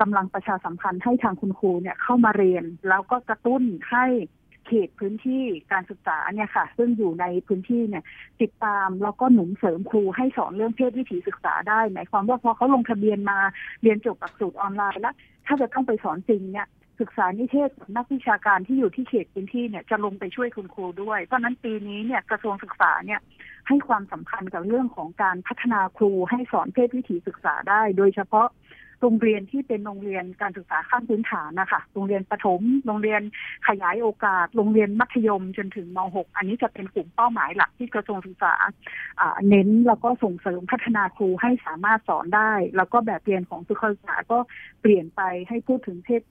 กำลังประชาสัมพันธ์ให้ทางคุณครูเนี่ยเข้ามาเรียนแล้วก็กระตุ้นให้เขตพื้นที่การศึกษาเนี่ยค่ะซึ่งอยู่ในพื้นที่เนี่ยติดตามแล้วก็หนุนเสริมครูให้สอนเรื่องเพศวิถีศึกษาได้หมายความว่าพอเขาลงทะเบียนมาเรียนจบหลักสูตรออนไลน์แล้วถ้าจะต้องไปสอนจริงเนี่ยศึกษานิเทศนักวิชาการที่อยู่ที่เขตพื้นที่เนี่ยจะลงไปช่วยคุณครูด้วยเพราะนั้นปีนี้เนี่ยกระทรวงศึกษาเนี่ยให้ความสำคัญกับเรื่องของการพัฒนาครูให้สอนเพศวิถีศึกษาได้โดยเฉพาะโรงเรียนที่เป็นโรงเรียนการศึกษาขั้นพื้นฐานนะคะโรงเรียนประถมโรงเรียนขยายโอกาสโรงเรียนมัธยมจนถึงม หก อันนี้จะเป็นกลุ่มเป้าหมายหลักที่กระทรวงศึกษาเน้นแล้วก็ส่งเสริมพัฒนาครูให้สามารถสอนได้แล้วก็แบบเรียนของศึกษาก็เปลี่ยนไปให้พูดถึงเพศ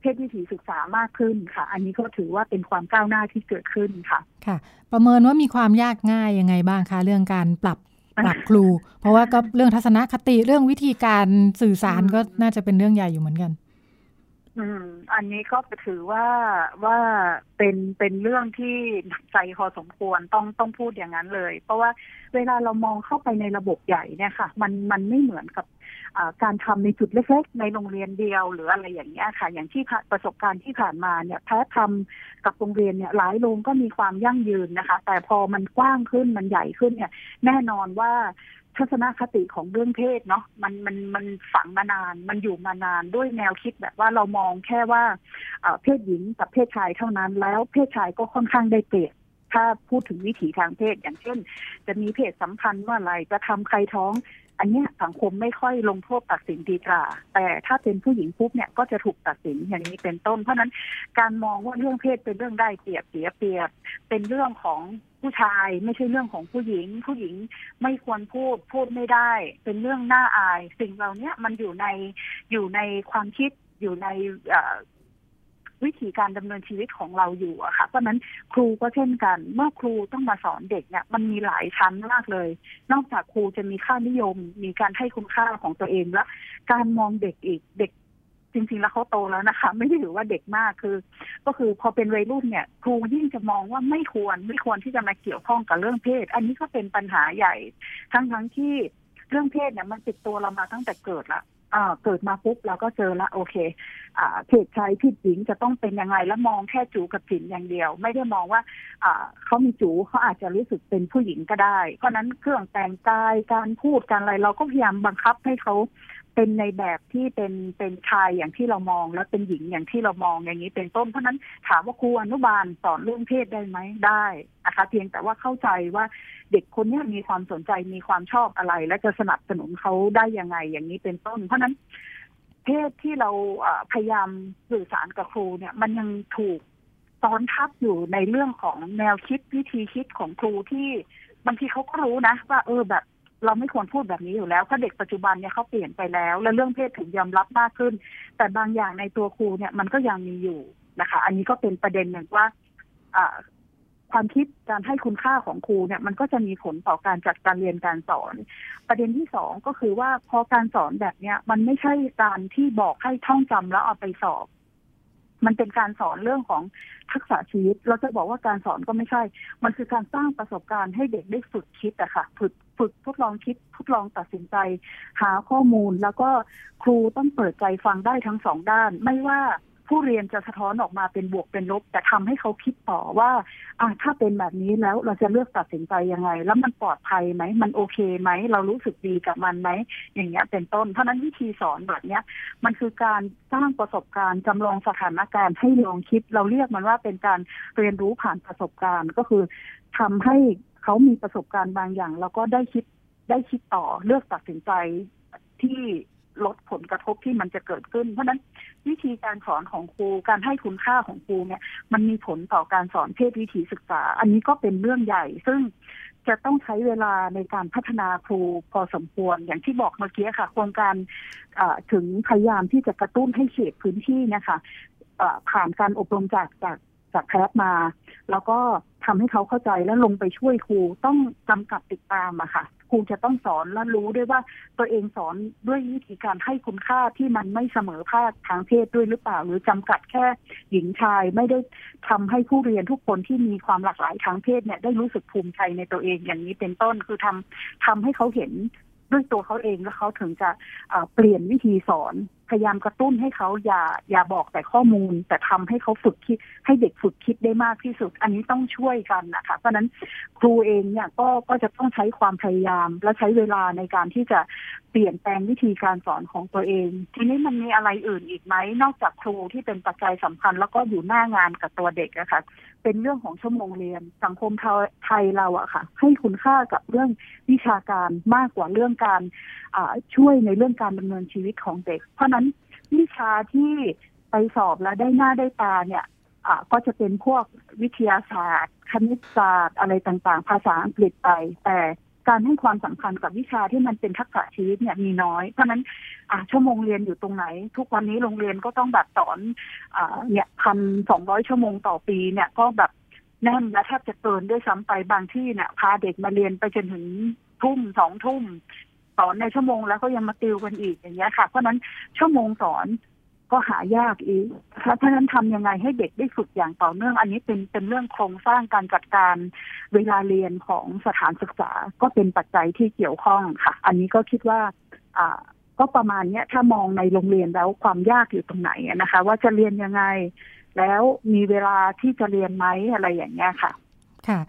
เพศวิถีศึกษามากขึ้นค่ะอันนี้ก็ถือว่าเป็นความก้าวหน้าที่เกิดขึ้นค่ะค่ะประเมินว่ามีความยากง่ายยังไงบ้างคะเรื่องการปรับปรับครูเพราะว่าก็เรื่องทัศนคติเรื่องวิธีการสื่อสารก็น่าจะเป็นเรื่องใหญ่อยู่เหมือนกันอืมอันนี้ก็ถือว่าว่าเป็นเป็นเรื่องที่หนักใจพอสมควรต้องต้องพูดอย่างนั้นเลยเพราะว่าเวลาเรามองเข้าไปในระบบใหญ่เนี่ยค่ะมันมันไม่เหมือนกับการทำในจุดเล็กๆในโรงเรียนเดียวหรืออะไรอย่างเงี้ยค่ะอย่างที่ประสบการณ์ที่ผ่านมาเนี่ยแพทย์ทำกับโรงเรียนเนี่ยหลายโรงก็มีความยั่งยืนนะคะแต่พอมันกว้างขึ้นมันใหญ่ขึ้นเนี่ยแน่นอนว่าทัศนคติของเรื่องเพศเนาะมันมันมันฝังมานานมันอยู่มานานด้วยแนวคิดแบบว่าเรามองแค่ว่าเพศหญิงกับเพศชายเท่านั้นแล้วเพศชายก็ค่อนข้างได้เปรียบถ้าพูดถึงวิถีทางเพศอย่างเช่นจะมีเพศสัมพันธ์ว่าอะไรจะทำใครท้องอันนี้สังคมไม่ค่อยลงโทษตัดสินตีตราแต่ถ้าเป็นผู้หญิงปุ๊บเนี่ยก็จะถูกตัดสินอย่างนี้เป็นต้นเพราะนั้นการมองว่าเรื่องเพศเป็นเรื่องได้เปรียบเสียเปรียบเป็นเรื่องของผู้ชายไม่ใช่เรื่องของผู้หญิงผู้หญิงไม่ควรพูดพูดไม่ได้เป็นเรื่องน่าอายสิ่งเหล่านี้มันอยู่ในอยู่ในความคิดอยู่ในวิธีการดำเนินชีวิตของเราอยู่อะค่ะเพราะนั้นครูก็เช่นกันเมื่อครูต้องมาสอนเด็กเนี่ยมันมีหลายชั้นมากเลยนอกจากครูจะมีค่านิยมมีการให้คุณค่าของตัวเองแล้วการมองเด็กอีกเด็กจริงๆแล้วเขาโตแล้วนะคะไม่ได้ถือว่าเด็กมากคือก็คือพอเป็นวัยรุ่นเนี่ยครูยิ่งจะมองว่าไม่ควรไม่ควรที่จะมาเกี่ยวข้องกับเรื่องเพศอันนี้ก็เป็นปัญหาใหญ่ทั้งทั้งที่เรื่องเพศเนี่ยมันติดตัวเรามาตั้งแต่เกิดละเกิดมาปุ๊บเราก็เจอละโอเคเพศชายเพศหญิงจะต้องเป็นยังไงแล้วมองแค่จูกับจิ๋นอย่างเดียวไม่ได้มองว่าเขามีจูเขาอาจจะรู้สึกเป็นผู้หญิงก็ได้เพราะนั้นเครื่องแต่งกายการพูดการอะไรเราก็พยายามบังคับให้เขาเป็นในแบบที่เป็นเป็นชายอย่างที่เรามองแล้วเป็นหญิงอย่างที่เรามองอย่างนี้เป็นต้นเพราะนั้นถามว่าครูอนุบาลสอนเรื่องเพศได้ไหมได้นะคะเพียงแต่ว่าเข้าใจว่าเด็กคนนี้มีความสนใจมีความชอบอะไรและจะสนับสนุนเขาได้ยังไงอย่างนี้เป็นต้นเพราะนั้นเพศที่เราพยายามสื่อสารกับครูเนี่ยมันยังถูกซ้อนทับอยู่ในเรื่องของแนวคิดวิธีคิดของครูที่บางทีเขาก็รู้นะว่าเออแบบเราไม่ควรพูดแบบนี้อยู่แล้วเพราะเด็กปัจจุบันเนี่ยเขาเปลี่ยนไปแล้วและเรื่องเพศถึงยอมรับมากขึ้นแต่บางอย่างในตัวครูเนี่ยมันก็ยังมีอยู่นะคะอันนี้ก็เป็นประเด็นหนึ่งว่าความคิดการให้คุณค่าของครูเนี่ยมันก็จะมีผลต่อการจัดการเรียนการสอนประเด็นที่สองก็คือว่าพอการสอนแบบเนี้ยมันไม่ใช่การที่บอกให้ท่องจำแล้วเอาไปสอบมันเป็นการสอนเรื่องของทักษะชีวิตเราจะบอกว่าการสอนก็ไม่ใช่มันคือการสร้างประสบการณ์ให้เด็กได้ฝึกคิดอะค่ะฝึกฝึกทดลองคิดทดลองตัดสินใจหาข้อมูลแล้วก็ครูต้องเปิดใจฟังได้ทั้งสองด้านไม่ว่าผู้เรียนจะสะท้อนออกมาเป็นบวกเป็นลบแต่ทำให้เขาคิดต่อว่าอ่ะถ้าเป็นแบบนี้แล้วเราจะเลือกตัดสินใจยังไงแล้วมันปลอดภัยไหมมันโอเคไหมเรารู้สึกดีกับมันไหมอย่างเงี้ยเป็นต้นเพราะนั้นวิธีสอนแบบเนี้ยมันคือการสร้างประสบการณ์จำลองสถานการณ์ให้ลองคิดเราเรียกมันว่าเป็นการเรียนรู้ผ่านประสบการณ์ก็คือทำให้เขามีประสบการณ์บางอย่างแล้วก็ได้คิดได้คิดต่อเลือกตัดสินใจที่ ลดผลกระทบที่มันจะเกิดขึ้นเพราะนั้นวิธีการสอนของครูการให้คุณค่าของครูเนี่ยมันมีผลต่อการสอนเพศวิถีศึกษาอันนี้ก็เป็นเรื่องใหญ่ซึ่งจะต้องใช้เวลาในการพัฒนาครูพอสมควรอย่างที่บอกเมื่อกี้ค่ะโครงการถึงพยายามที่จะกระตุ้นให้เขตพื้นที่นะคะผ่านการอบรมจากจากจากแพทย์มาแล้วก็ทำให้เขาเข้าใจแล้วลงไปช่วยครูต้องกำกับติดตามอะค่ะครูจะต้องสอนและรู้ด้วยว่าตัวเองสอนด้วยวิธีการให้คุณค่าที่มันไม่เสมอภาคทางเพศด้วยหรือเปล่าหรือจำกัดแค่หญิงชายไม่ได้ทำให้ผู้เรียนทุกคนที่มีความหลากหลายทางเพศเนี่ยได้รู้สึกภูมิใจในตัวเองอย่างนี้เป็นต้นคือทำทำให้เขาเห็นด้วยตัวเขาเองแล้วเขาถึงจะเปลี่ยนวิธีสอนพยายามกระตุ้นให้เขาอย่าอย่าบอกแต่ข้อมูลแต่ทำให้เขาฝึกคิดให้เด็กฝึกคิดได้มากที่สุดอันนี้ต้องช่วยกันนะคะเพราะนั้นครูเองเนี่ยก็ก็จะต้องใช้ความพยายามและใช้เวลาในการที่จะเปลี่ยนแปลงวิธีการสอนของตัวเองทีนี้มันมีอะไรอื่นอีกไหมนอกจากครูที่เป็นปัจจัยสำคัญแล้วก็อยู่หน้างานกับตัวเด็กนะคะเป็นเรื่องของชั่วโมงเรียนสังคมไทยเราอะค่ะให้คุณค่ากับเรื่องวิชาการมากกว่าเรื่องการช่วยในเรื่องการดำเนินชีวิตของเด็กเพราะนั้นวิชาที่ไปสอบแล้วได้หน้าได้ตาเนี่ยก็จะเป็นพวกวิทยาศาสตร์คณิตศาสตร์อะไรต่างๆภาษาอังกฤษไปแต่การให้ความสำคัญกับวิชาที่มันเป็นทักษะชีวิตเนี่ยมีน้อยเพราะนั้นชั่วโมงเรียนอยู่ตรงไหนทุกวันนี้โรงเรียนก็ต้องแบบสอนเนี่ยพันสองร้อยชั่วโมงต่อปีเนี่ยก็แบบแน่นและแทบจะเกินด้วยซ้ำไปบางที่เนี่ยพาเด็กมาเรียนไปจนถึงทุ่มสองทุ่มสอนในชั่วโมงแล้วก็ยังมาติวกันอีกอย่างเงี้ยค่ะเพราะนั้นชั่วโมงสอนก็หายากอีกเพราะฉะนั้นทำยังไงให้เด็กได้ฝึกอย่างต่อเนื่องอันนี้เป็นเป็นเรื่องโครงสร้างการจัดการเวลาเรียนของสถานศึกษาก็เป็นปัจจัยที่เกี่ยวข้องค่ะอันนี้ก็คิดว่าอ่าก็ประมาณเนี้ยถ้ามองในโรงเรียนแล้วความยากอยู่ตรงไหนนะคะว่าจะเรียนยังไงแล้วมีเวลาที่จะเรียนไหมอะไรอย่างเงี้ยค่ะค่ะ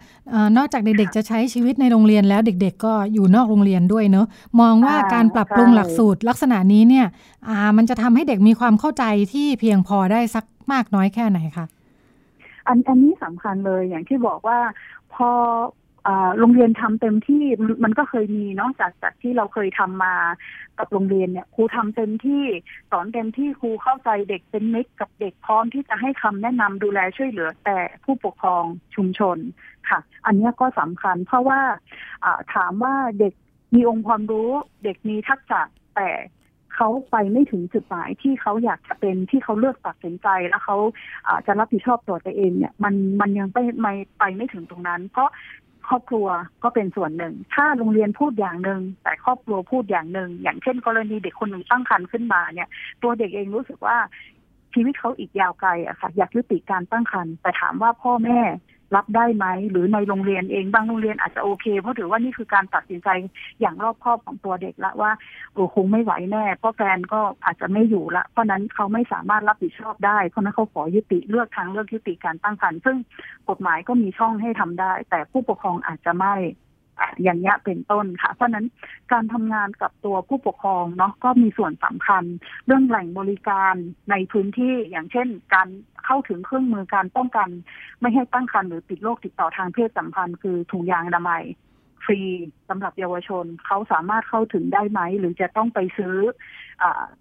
นอกจากเด็กๆจะใช้ชีวิตในโรงเรียนแล้วเด็กๆก็อยู่นอกโรงเรียนด้วยเนอะมองว่าการปรับปรุงหลักสูตรลักษณะนี้เนี่ยมันจะทำให้เด็กมีความเข้าใจที่เพียงพอได้สักมากน้อยแค่ไหนคะอันอันนี้สำคัญเลยอย่างที่บอกว่าพอโรงเรียนทำเต็มที่มันก็เคยมีนอกจากจากที่เราเคยทำมากับโรงเรียนเนี่ยครูทำเต็มที่สอนเต็มที่ครูเข้าใจเด็กเป็นมิตรกับเด็กพร้อมที่จะให้คำแนะนำดูแลช่วยเหลือแต่ผู้ปกครองชุมชนค่ะอันนี้ก็สำคัญเพราะว่าถามว่าเด็กมีองค์ความรู้เด็กมีทักษะแต่เขาไปไม่ถึงจุดหมายที่เขาอยากจะเป็นที่เขาเลือกตัดสินใจแล้วเขาจะรับผิดชอบตัวตัวเองเนี่ยมันมันยังไปไม่ไปไม่ถึงตรงนั้นเพราะครอบครัวก็เป็นส่วนหนึ่งถ้าโรงเรียนพูดอย่างหนึ่งแต่ครอบครัวพูดอย่างหนึ่งอย่างเช่นกรณีเด็กคนหนึ่งตั้งครรภ์ขึ้นมาเนี่ยตัวเด็กเองรู้สึกว่าชีวิตเขาอีกยาวไกลอะค่ะอยากยุติการตั้งครรภ์แต่ถามว่าพ่อแม่รับได้ไหมหรือในโรงเรียนเองบางโรงเรียนอาจจะโอเคเพราะถือว่านี่คือการตัดสินใจอย่างรอบคอบของตัวเด็กละว่าโอ้คงไม่ไหวแน่เพราะแฟนก็อาจจะไม่อยู่ละเพราะนั้นเขาไม่สามารถรับผิดชอบได้เพราะนั้นเขาขอยุติเลือกทางเลือกยุติการตั้งครรภ์ซึ่งกฎหมายก็มีช่องให้ทำได้แต่ผู้ปกครองอาจจะไม่อย่างเงี้ยเป็นต้นค่ะเพราะนั้นการทำงานกับตัวผู้ปกครองเนาะก็มีส่วนสำคัญเรื่องแหล่งบริการในพื้นที่อย่างเช่นการเข้าถึงเครื่องมือการป้องกันไม่ให้ตั้งครรภ์หรือติดโรคติดต่อทางเพศสัมพันธ์คือถุงยางอนามัยฟรีสำหรับเยาวชนเขาสามารถเข้าถึงได้ไหมหรือจะต้องไปซื้อ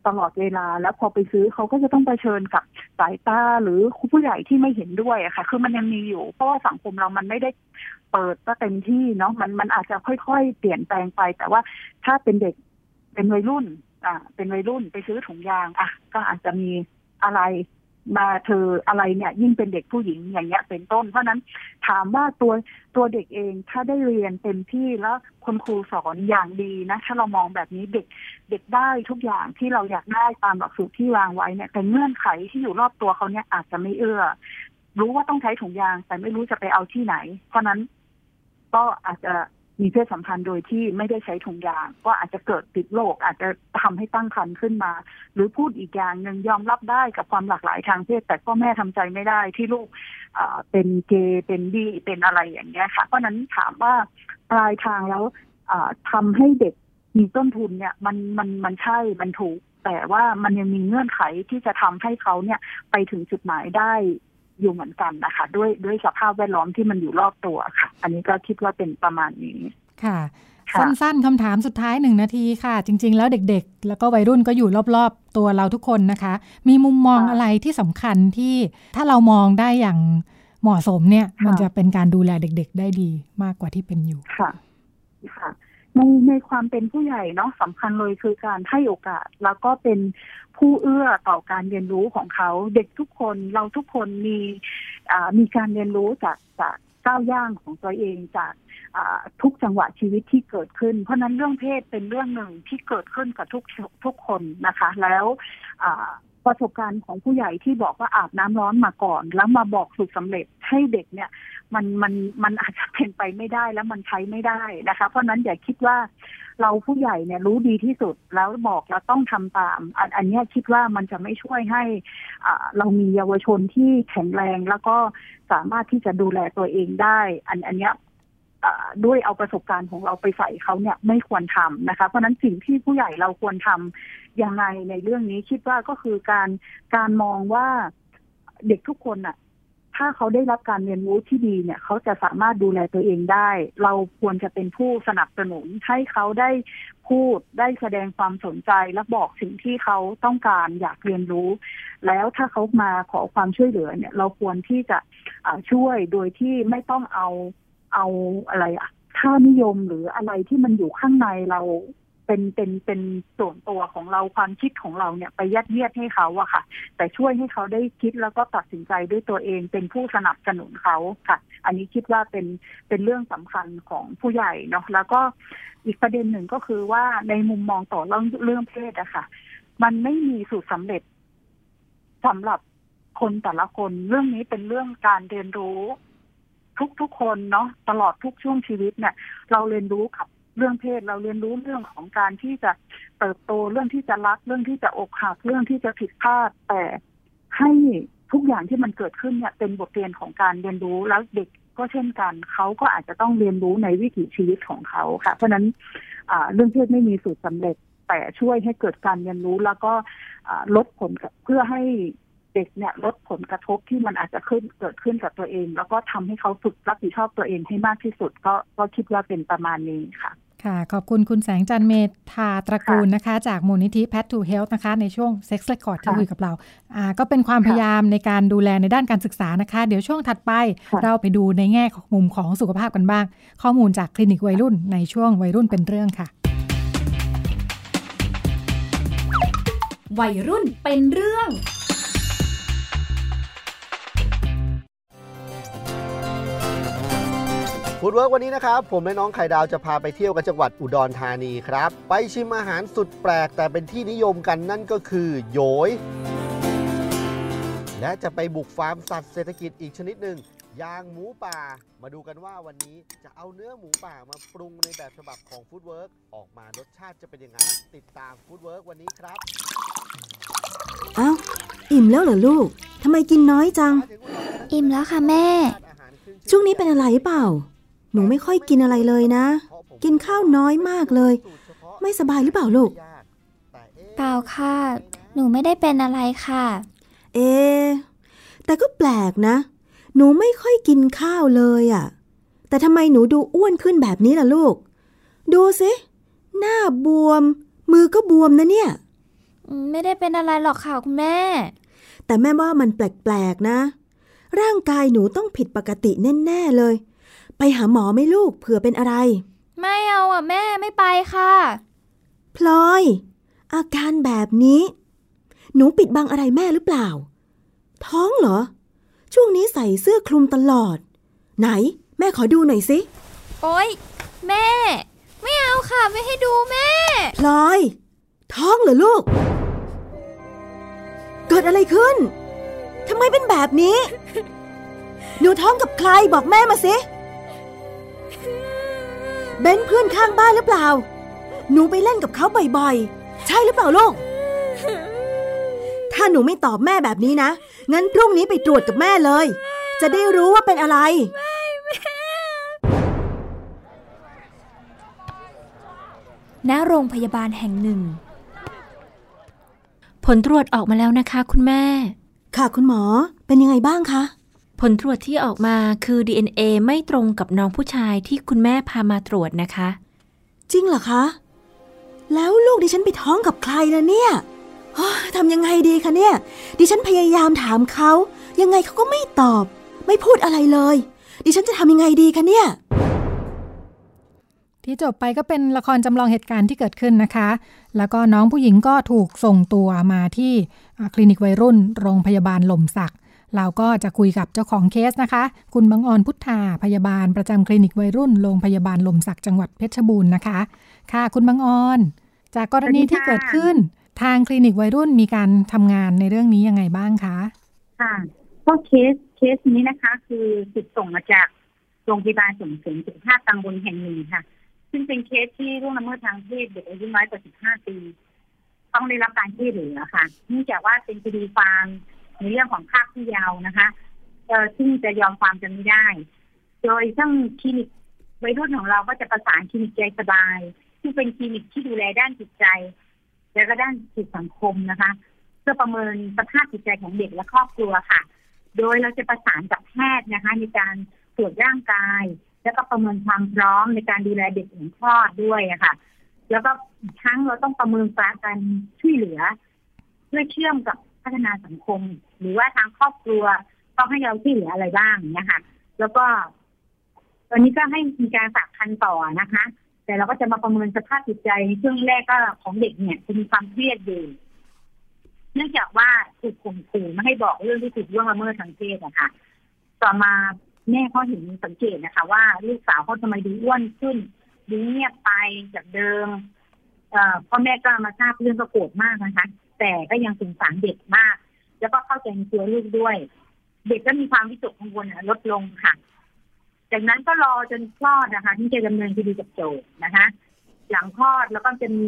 ตลอดเวลาแล้วพอไปซื้อเขาก็จะต้องเผชิญกับสายตาหรือผู้ใหญ่ที่ไม่เห็นด้วยค่ะคือมันยังมีอยู่เพราะว่าสังคมเรามันไม่ได้เปิดก็เต็มที่เนาะมันมันอาจจะค่อยๆเปลี่ยนแปลงไปแต่ว่าถ้าเป็นเด็กเป็นวัยรุ่นอ่าเป็นวัยรุ่นไปซื้อถุงยางอ่ะก็อาจจะมีอะไรมาเธออะไรเนี่ยยิ่งเป็นเด็กผู้หญิงอย่างเงี้ยเป็นต้นเพราะนั้นถามว่าตัวตัวเด็กเองถ้าได้เรียนเต็มที่แล้วคุณครูสอนอย่างดีนะถ้าเรามองแบบนี้เด็กเด็กได้ทุกอย่างที่เราอยากได้ตามหลักสูตรที่วางไว้เนี่ยแต่เงื่อนไขที่อยู่รอบตัวเขาเนี่ยอาจจะไม่เอื้อรู้ว่าต้องใช้ถุงยางแต่ไม่รู้จะไปเอาที่ไหนเพราะนั้นก็อาจจะมีเพศสัมพันธ์โดยที่ไม่ได้ใช้ถุงยางก็อาจจะเกิดติดโรคอาจจะทำให้ตั้งครรภ์ขึ้นมาหรือพูดอีกอย่างหนึ่งยอมรับได้กับความหลากหลายทางเพศแต่ก็แม่ทำใจไม่ได้ที่ลูกเป็นเกย์เป็นบีเป็นอะไรอย่างเงี้ยค่ะเพราะนั้นถามว่าปลายทางแล้วทำให้เด็กมีต้นทุนเนี่ยมันมันมันใช่มันถูกแต่ว่ามันยังมีเงื่อนไขที่จะทำให้เขาเนี่ยไปถึงจุดหมายได้อยู่เหมือนกันนะคะด้วยด้วยสภาพแวดล้อมที่มันอยู่รอบตัวค่ะอันนี้ก็คิดว่าเป็นประมาณนี้ค่ะ สั้นๆคำถามสุดท้ายหนึ่งนาทีค่ะจริงๆแล้วเด็กๆแล้วก็วัยรุ่นก็อยู่รอบๆตัวเราทุกคนนะคะมีมุมมองอะไรที่สำคัญที่ถ้าเรามองได้อย่างเหมาะสมเนี่ยมันจะเป็นการดูแลเด็กๆได้ดีมากกว่าที่เป็นอยู่ค่ะค่ะในในความเป็นผู้ใหญ่เนาะสำคัญเลยคือการให้โอกาสแล้วก็เป็นผู้เอื้อต่อการเรียนรู้ของเขาเด็กทุกคนเราทุกคนมีมีการเรียนรู้จากจากก้าวย่างของตัวเองจากทุกจังหวะชีวิตที่เกิดขึ้นเพราะนั้นเรื่องเพศเป็นเรื่องหนึ่งที่เกิดขึ้นกับทุกทุกคนนะคะแล้วประสบการณ์ของผู้ใหญ่ที่บอกว่าอาบน้ำร้อนมาก่อนแล้วมาบอกสูตรสำเร็จให้เด็กเนี่ยมันมันมันอาจจะเป็นไปไม่ได้แล้วมันใช้ไม่ได้นะคะเพราะนั้นอย่าคิดว่าเราผู้ใหญ่เนี่ยรู้ดีที่สุดแล้วบอกแล้วต้องทำตามอันอันนี้คิดว่ามันจะไม่ช่วยให้เรามีเยาวชนที่แข็งแรงแล้วก็สามารถที่จะดูแลตัวเองได้อันอันนี้ด้วยเอาประสบการณ์ของเราไปใส่เขาเนี่ยไม่ควรทำนะคะเพราะนั้นสิ่งที่ผู้ใหญ่เราควรทำยังไงในเรื่องนี้คิดว่าก็คือการการมองว่าเด็กทุกคนน่ะถ้าเขาได้รับการเรียนรู้ที่ดีเนี่ยเขาจะสามารถดูแลตัวเองได้เราควรจะเป็นผู้สนับสนุนให้เขาได้พูดได้แสดงความสนใจและบอกสิ่งที่เขาต้องการอยากเรียนรู้แล้วถ้าเขามาขอความช่วยเหลือเนี่ยเราควรที่จะช่วยโดยที่ไม่ต้องเอาเอาอะไรอะค่านิยมหรืออะไรที่มันอยู่ข้างในเราเป็นเป็นเป็นส่วนตัวของเราความคิดของเราเนี่ยไปยัดเยียดให้เขาอะค่ะแต่ช่วยให้เขาได้คิดแล้วก็ตัดสินใจด้วยตัวเองเป็นผู้สนับสนุนเขาค่ะอันนี้คิดว่าเป็นเป็นเรื่องสำคัญของผู้ใหญ่เนาะแล้วก็อีกประเด็นหนึ่งก็คือว่าในมุมมองต่อเรื่องเรื่องเพศอะค่ะมันไม่มีสูตรสำเร็จสำหรับคนแต่ละคนเรื่องนี้เป็นเรื่องการเรียนรู้ทุกทุกคนเนาะตลอดทุกช่วงชีวิตเนี่ยเราเรียนรู้กับเรื่องเพศเราเรียนรู้เรื่องของการที่จะเติบโตเรื่องที่จะรักเรื่องที่จะอกหักเรื่องที่จะผิดพลาดแต่ให้ทุกอย่างที่มันเกิดขึ้นเนี่ยเป็นบทเรียนของการเรียนรู้แล้วเด็กก็เช่นกันเขาก็อาจจะต้องเรียนรู้ในวิถีชีวิตของเขาค่ะเพราะนั้นเรื่องเพศไม่มีสูตรสำเร็จแต่ช่วยให้เกิดการเรียนรู้แล้วก็ลดผลเพื่อให้เด็กเนี่ยลดผลกระทบที่มันอาจจะขึ้นเกิดขึ้นกับตัวเองแล้วก็ทำให้เขาฝึกรับผิดชอบตัวเองให้มากที่สุดก็ก็คิดว่าเป็นประมาณนี้ค่ะค่ะขอบคุณคุณแสงจันทร์เมธาตระกูลนะคะจากมูลนิธิ แพท ทู เฮลท์ นะคะในช่วง Sex Record ที่คุยกับเราอ่าก็เป็นความพยายามในการดูแลในด้านการศึกษานะคะเดี๋ยวช่วงถัดไปเราไปดูในแง่ของมุมของสุขภาพกันบ้างข้อมูลจากคลินิกวัยรุ่นในช่วงวัยรุ่นเป็นเรื่องค่ะวัยรุ่นเป็นเรื่องฟู้ดเวิร์กวันนี้นะครับผมและน้องไข่ดาวจะพาไปเที่ยวกันจังหวัดอุดรธานีครับไปชิมอาหารสุดแปลกแต่เป็นที่นิยมกันนั่นก็คือโยยและจะไปบุกฟาร์มสัตว์เศรษฐกิจอีกชนิดหนึ่งยางหมูป่ามาดูกันว่าวันนี้จะเอาเนื้อหมูป่ามาปรุงในแบบฉบับของฟู้ดเวิร์กออกมารสชาติจะเป็นยังไงติดตามฟู้ดเวิร์กวันนี้ครับอ้าวอิ่มแล้วเหรอลูกทำไมกินน้อยจังอิ่มแล้วค่ะแม่ช่วงนี้เป็นอะไรเปล่าหนูไม่ค่อยกินอะไรเลยนะกินข้าวน้อยมากเลยไม่สบายหรือเปล่าลูกเปล่าค่ะหนูไม่ได้เป็นอะไรค่ะเอแต่ก็แปลกนะหนูไม่ค่อยกินข้าวเลยอ่ะแต่ทำไมหนูดูอ้วนขึ้นแบบนี้ล่ะลูกดูสิหน้าบวมมือก็บวมนะเนี่ยไม่ได้เป็นอะไรหรอกค่ะคุณแม่แต่แม่ว่ามันแปลกๆนะร่างกายหนูต้องผิดปกติแน่ๆเลยไปหาหมอไหมลูกเผื่อเป็นอะไรไม่เอาอ่ะแม่ไม่ไปค่ะพลอยอาการแบบนี้หนูปิดบังอะไรแม่หรือเปล่าท้องเหรอช่วงนี้ใส่เสื้อคลุมตลอดไหนแม่ขอดูหน่อยสิโอ๊ยแม่ไม่เอาค่ะไม่ให้ดูแม่พลอยท้องเหรอลูกเกิดอะไรขึ้นทำไมเป็นแบบนี้หนูท้องกับใครบอกแม่มาสิเบนเพื่อนข้างบ้านหรือเปล่าหนูไปเล่นกับเขาบ่อยๆใช่หรือเปล่าลูกถ้าหนูไม่ตอบแม่แบบนี้นะงั้นพรุ่งนี้ไปตรวจกับแม่เลยจะได้รู้ว่าเป็นอะไรณโรงพยาบาลแห่งหนึ่งผลตรวจออกมาแล้วนะคะคุณแม่ค่ะคุณหมอเป็นยังไงบ้างคะผลตรวจที่ออกมาคือ ดี เอ็น เอ ไม่ตรงกับน้องผู้ชายที่คุณแม่พามาตรวจนะคะ จริงเหรอคะแล้วลูกดิฉันไปท้องกับใครล่ะเนี่ยทำยังไงดีคะเนี่ยดิฉันพยายามถามเขายังไงเขาก็ไม่ตอบไม่พูดอะไรเลยดิฉันจะทำยังไงดีคะเนี่ยที่จบไปก็เป็นละครจำลองเหตุการณ์ที่เกิดขึ้นนะคะแล้วก็น้องผู้หญิงก็ถูกส่งตัวมาที่คลินิกวัยรุ่นโรงพยาบาลหล่มสักเราก็จะคุยกับเจ้าของเคสนะคะคุณบังออนพุทธาพยาบาลประจำคลินิกวัยรุ่นโรงพยาบาลหล่มสักจังหวัดเพชรบูรณ์นะคะค่ะคุณบังออนจากกรณีที่เกิดขึ้นทางคลินิกวัยรุ่นมีการทำงานในเรื่องนี้ยังไงบ้างคะค่ะก็เคสเคสนี้นะคะคือถูกส่งมาจากโรงพยาบาลส่งเสริมสุขภาพตำบลแห่งหนึ่งค่ะซึ่งเป็นเคสที่ล่วงละเมิดทางเพศเด็กอายุน้อยกว่าสิบห้าปีต้องได้รับการช่วยเหลือค่ะเนื่องจากว่าเป็นคดีความในเรื่องของภาคผู้เยาว์นะคะเอ่อซึ่งจะยอมความกันไม่ได้โดยทั้งคลินิกวัยรุ่นของเราก็จะประสานคลินิกใจสบายซึ่งเป็นคลินิกที่ดูแลด้านจิตใจและก็ด้านจิตสังคมนะคะเพื่อประเมินสภาพจิตใจของเด็กและครอบครัวค่ะโดยเราจะประสานกับแพทย์นะคะในการตรวจร่างกายแล้วก็ประเมินความพร้อมในการดูแลเด็กหลังคลอดด้วยอะค่ะแล้วก็ทั้งเราต้องประเมินฟ้าการช่วยเหลือเพื่อเชื่อมกับพัฒนาสังคมหรือว่าทางครอบครัวต้องให้เราช่วยเหลืออะไรบ้างเนี่ยค่ะแล้วก็ตอนนี้ก็ให้มีการฝากคันต่อนะคะแต่เราก็จะมาประเมินสภาพจิตใจในช่วงแรกก็ของเด็กเนี่ยจะมีความเครียดอยู่เนื่องจากว่าถูกข่มขู่ไม่ให้บอกเรื่องที่ถูกล่วงละเมิดทางเพศอะค่ะต่อมาแม่เขาเห็นสังเกตนะคะว่าลูกสาวเขาทำไมดูอ้วนขึ้นดูเงียบไปจากเดิมพ่อแม่ก็มาทราบเรื่องก็โกรธมากนะคะแต่ก็ยังสงสารเด็กมากแล้วก็เข้าใจในตัวลูกด้วยเด็กก็มีความวิตกกังวลลดลงค่ะจากนั้นก็รอจนคลอดนะคะที่จะดำเนินคดีกับโจทก์นะคะหลังคลอดแล้วก็จะมี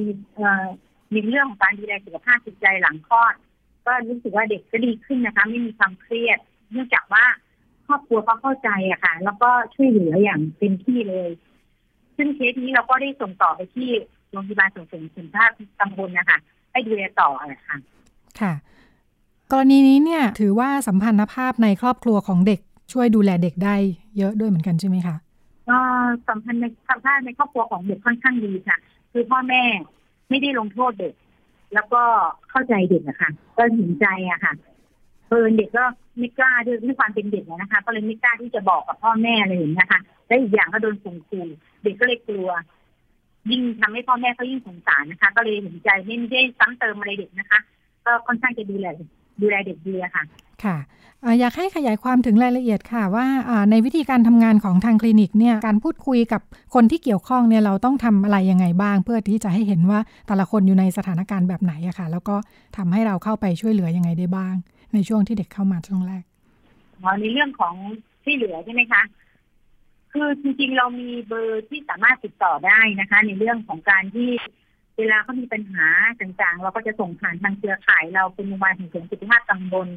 มีเรื่องของการดูแลสุขภาพจิตใจหลังคลอดก็รู้สึกว่าเด็กก็ดีขึ้นนะคะไม่มีความเครียดเนื่องจากว่าครอบครัวเขาเข้าใจอะค่ะแล้วก็ช่วยเหลืออย่างเต็มที่เลยซึ่งเคสนี้เราก็ได้ส่งต่อไปที่โรงพยาบาลส่งเสริมสุขภาพตำบลนะคะให้ดูแลต่อค่ะค่ะกรณีนี้เนี่ยถือว่าสัมพันธภาพในครอบครัวของเด็กช่วยดูแลเด็กได้เยอะด้วยเหมือนกันใช่ไหมคะก็สัมพันธภาพในครอบครัวของเด็กค่อนข้างดีค่ะคือพ่อแม่ไม่ได้ลงโทษเด็กแล้วก็เข้าใจเด็กนะคะก็เห็นใจอะค่ะเออเด็กก็ไม่กล้าด้วยด้วยความเป็นเด็กนะคะก็เลยไม่กล้าที่จะบอกกับพ่อแม่อะไรอย่างเงี้ยค่ะและอีกอย่างก็โดนข่มขู่เด็กก็เลยกลัวยิ่งทำให้พ่อแม่เขายิ่งสงสารนะคะก็เลยเห็นใจไม่ได้ซ้ำเติมอะไรเด็กนะคะก็ค่อนข้างจะดูแลดูแลเด็กดีค่ะค่ะอยากให้ขยายความถึงรายละเอียดค่ะว่าในวิธีการทำงานของทางคลินิกเนี่ยการพูดคุยกับคนที่เกี่ยวข้องเนี่ยเราต้องทำอะไรยังไงบ้างเพื่อที่จะให้เห็นว่าแต่ละคนอยู่ในสถานการณ์แบบไหนอะค่ะแล้วก็ทำให้เราเข้าไปช่วยเหลือยังไงได้บ้างในช่วงที่เด็กเข้ามาช่วงแรกอ๋อในเรื่องของที่เหลือใช่ไหมคะคือจริงๆเรามีเบอร์ที่สามารถติดต่อได้นะคะในเรื่องของการที่เวลาเขามีปัญหาต่างๆเราก็จะส่งผ่านทางเครือข่ายเราเป็นโรงพยาบาลส่งเสริมสุขภาพตำบล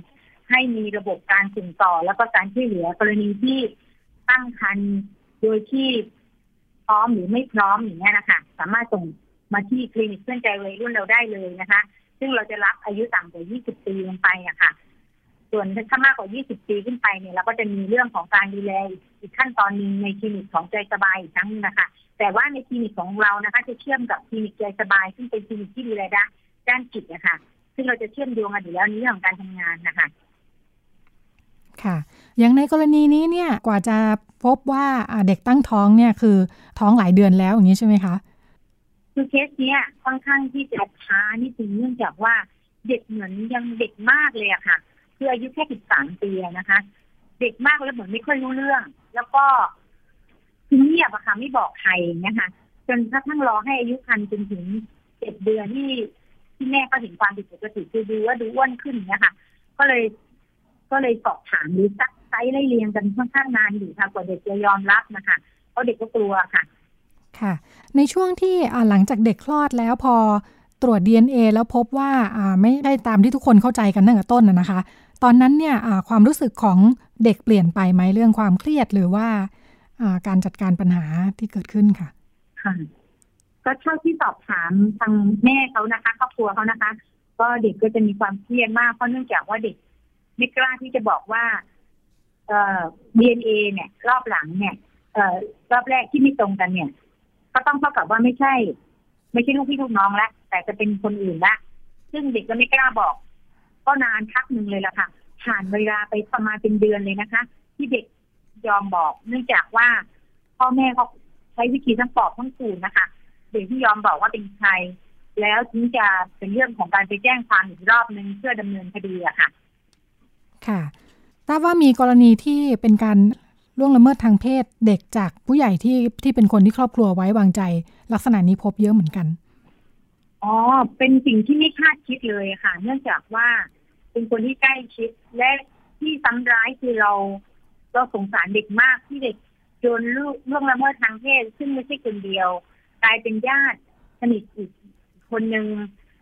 ให้มีระบบการส่งต่อแล้วก็การช่วยเหลือกรณีที่ตั้งครรภ์โดยที่พร้อมหรือไม่พร้อมอย่างเงี้ยนะคะสามารถส่งมาที่คลินิกเพื่อนใจวัยรุ่นเราได้เลยนะคะซึ่งเราจะรับอายุต่ำกว่ายี่สิบปีลงไปอะค่ะส่วนถ้ามากกว่ายี่สิบปีขึ้นไปเนี่ยเราก็จะมีเรื่องของการดูแลอีกขั้นตอนนึงในคลินิกของใจสบายอีกครั้งนะคะแต่ว่าในคลินิกของเรานะคะจะเชื่อมกับคลินิกใจสบายซึ่งเป็นคลินิกที่ดูแลด้านจิตนะคะซึ่งเราจะเชื่อมโยงกันอยู่แล้วในเรื่องของการทำงานนะคะค่ะอย่างในกรณีนี้เนี่ยกว่าจะพบว่าเด็กตั้งท้องเนี่ยคือท้องหลายเดือนแล้วอย่างนี้ใช่ไหมคะคือเคสเนี้ยค่อนข้างที่จะช้านิดนึงเนื่องจากว่าเด็กเหมือนยังเด็กมากเลยอะค่ะคืออายุแค่สิบสามปีนะคะเด็กมากแล้วเหมือนไม่ค่อยรู้เรื่องแล้วก็เงียบอะค่ะไม่บอกใครนะคะจนกระทั่งรอให้อายุครรภ์จนถึงเจ็ดเดือนที่ที่แม่ก็เห็นความผิดปกติคือดูว่าดูอ้วนขึ้นนะคะก็เลยก็เลยสอบถามหรือซักไซไล่เรียงกันค่อนข้างนานอยู่ค่ะกว่าเด็กจะยอมรับนะคะเพราะเด็กก็กลัวค่ะค่ะในช่วงที่หลังจากเด็กคลอดแล้วพอตรวจ ดี เอ็น เอ แล้วพบว่าไม่ได้ตามที่ทุกคนเข้าใจกันตั้งแต่ต้นนะคะตอนนั้นเนี่ยความรู้สึกของเด็กเปลี่ยนไปไหมเรื่องความเครียดหรือว่าการจัดการปัญหาที่เกิดขึ้นค่ะค่ะก็เท่าที่สอบถามทางแม่เขานะคะครอบครัวเขานะคะก็เด็กก็จะมีความเครียดมากเพราะเนื่องจากว่าเด็กไม่กล้าที่จะบอกว่าดีเอ็นเอเนี่ยรอบหลังเนี่ยรอบแรกที่ไม่ตรงกันเนี่ย ก็ต้องเท่ากับว่าไม่ใช่ไม่ใช่ลูกพี่ลูกน้องแล้วแต่จะเป็นคนอื่นละซึ่งเด็กก็ไม่กล้าบอกก็นานพักหนึ่งเลยล่ะค่ะผ่านเวลาไปประมาณเป็นเดือนเลยนะคะที่เด็กยอมบอกเนื่องจากว่าพ่อแม่เขาใช้วิธีทั้งปอบทั้งขู่นะคะเด็กที่ยอมบอกว่าเป็นใครแล้วถึงจะเป็นเรื่องของการไปแจ้งความอีกรอบนึงเพื่อดำเนินคดีอะค่ะค่ะทราบว่ามีกรณีที่เป็นการล่วงละเมิดทางเพศเด็กจากผู้ใหญ่ที่ที่เป็นคนที่ครอบครัวไว้วางใจลักษณะนี้พบเยอะเหมือนกันอ๋อเป็นสิ่งที่ไม่คาดคิดเลยค่ะเนื่องจากว่าเป็นคนที่ใกล้ชิดและที่ซ้ำร้ายคือเราเราสงสารเด็กมากที่เด็กโดนล่วงละเมิดทางเพศซึ่งไม่ใช่คนเดียวกลายเป็นญาติสนิทอีกคนนึง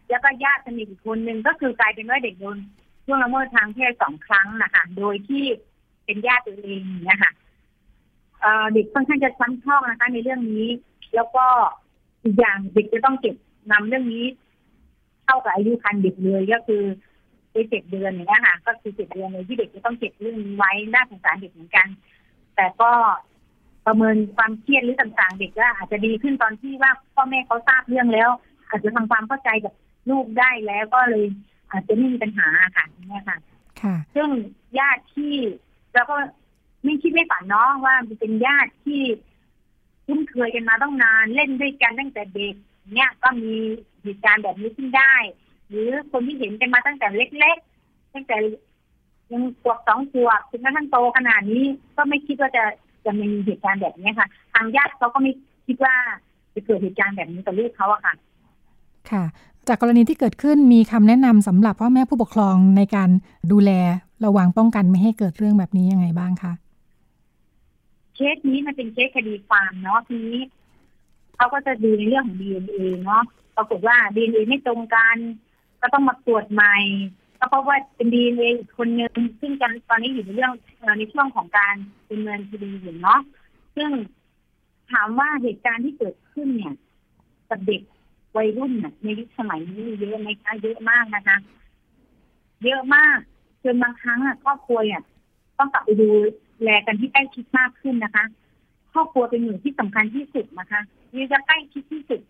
แล้วก็ญาติสนิทอีกคนนึงก็คือกลายเป็นว่าเด็กโดนล่วงละเมิดทางเพศสองครั้งนะคะโดยที่เป็นญาติตัวเองนะคะเอ่อเด็กค่อนข้างจะซ้ำซากนะคะในเรื่องนี้แล้วก็อีกอย่างเด็กจะต้องเก็บนำเรื่องนี้เข้ากับอายุครรภ์เด็กเลยก็คือไปเจ็ดเดือนอย่างเงี้ยค่ะก็คือเจ็ดเดือนเลยที่เด็กจะต้องเก็บเรื่องนี้ไว้น่าสงสารเด็กเหมือนกันแต่ก็ประเมินความเครียดหรือต่างๆเด็กก็อาจจะดีขึ้นตอนที่ว่าพ่อแม่เขาทราบเรื่องแล้วอาจจะทำความเข้าใจกับลูกได้แล้วก็เลยอาจจะไม่มีปัญหาค่ะเนี่ยค่ะค่ะซึ่งญาติที่เราก็ไม่คิดไม่ฝันน้องว่าจะเป็นญาติที่คุ้นเคยกันมาตั้งนานเล่นด้วยกันตั้งแต่เด็กเนี่ยก็มีเหตุการณ์แบบนี้ขึ้นได้หรือคนที่เห็นกันมาตั้งแต่เล็กๆตั้งแต่ยังขวบสองขวบจนกระทั่งโตขนาดนี้ก็ไม่คิดว่าจะจะมีเหตุการณ์แบบนี้ค่ะทางญาติเขาก็ไม่คิดว่าจะเกิดเหตุการณ์แบบนี้กับลูกเขาอะค่ะค่ะจากกรณีที่เกิดขึ้นมีคำแนะนำสำหรับพ่อแม่ผู้ปกครองในการดูแลระวังป้องกันไม่ให้เกิดเรื่องแบบนี้ยังไงบ้างคะเคสนี้มันเป็นเคสคดีความเนาะทีนี้เขาก็จะดูในเรื่องของ ดี เอ็น เอ เนาะปรากฏว่า ดี เอ็น เอ ไม่ตรงกันก็ต้องมาตรวจใหม่ก็เพราะว่าเป็น ดี เอ็น เอ อีกคนนึงซึ่งกันตอนนี้อยู่ในเรื่องในช่วงของการดำเนินคดีอยู่เนาะซึ่งถามว่าเหตุการณ์ที่เกิดขึ้นเนี่ยกับเด็กวัยรุ่นในยุคสมัยนี้เยอะไหมคะเยอะมากนะคะเยอะมากจนบางครั้งครอบครัวเนี่ยต้องกลับไปดูแลกันที่ใกล้ชิดมากขึ้นนะคะครอบครัวเป็นหน่วยที่สำคัญที่สุดนะคะนี่จะใกล้ชิดที่สุด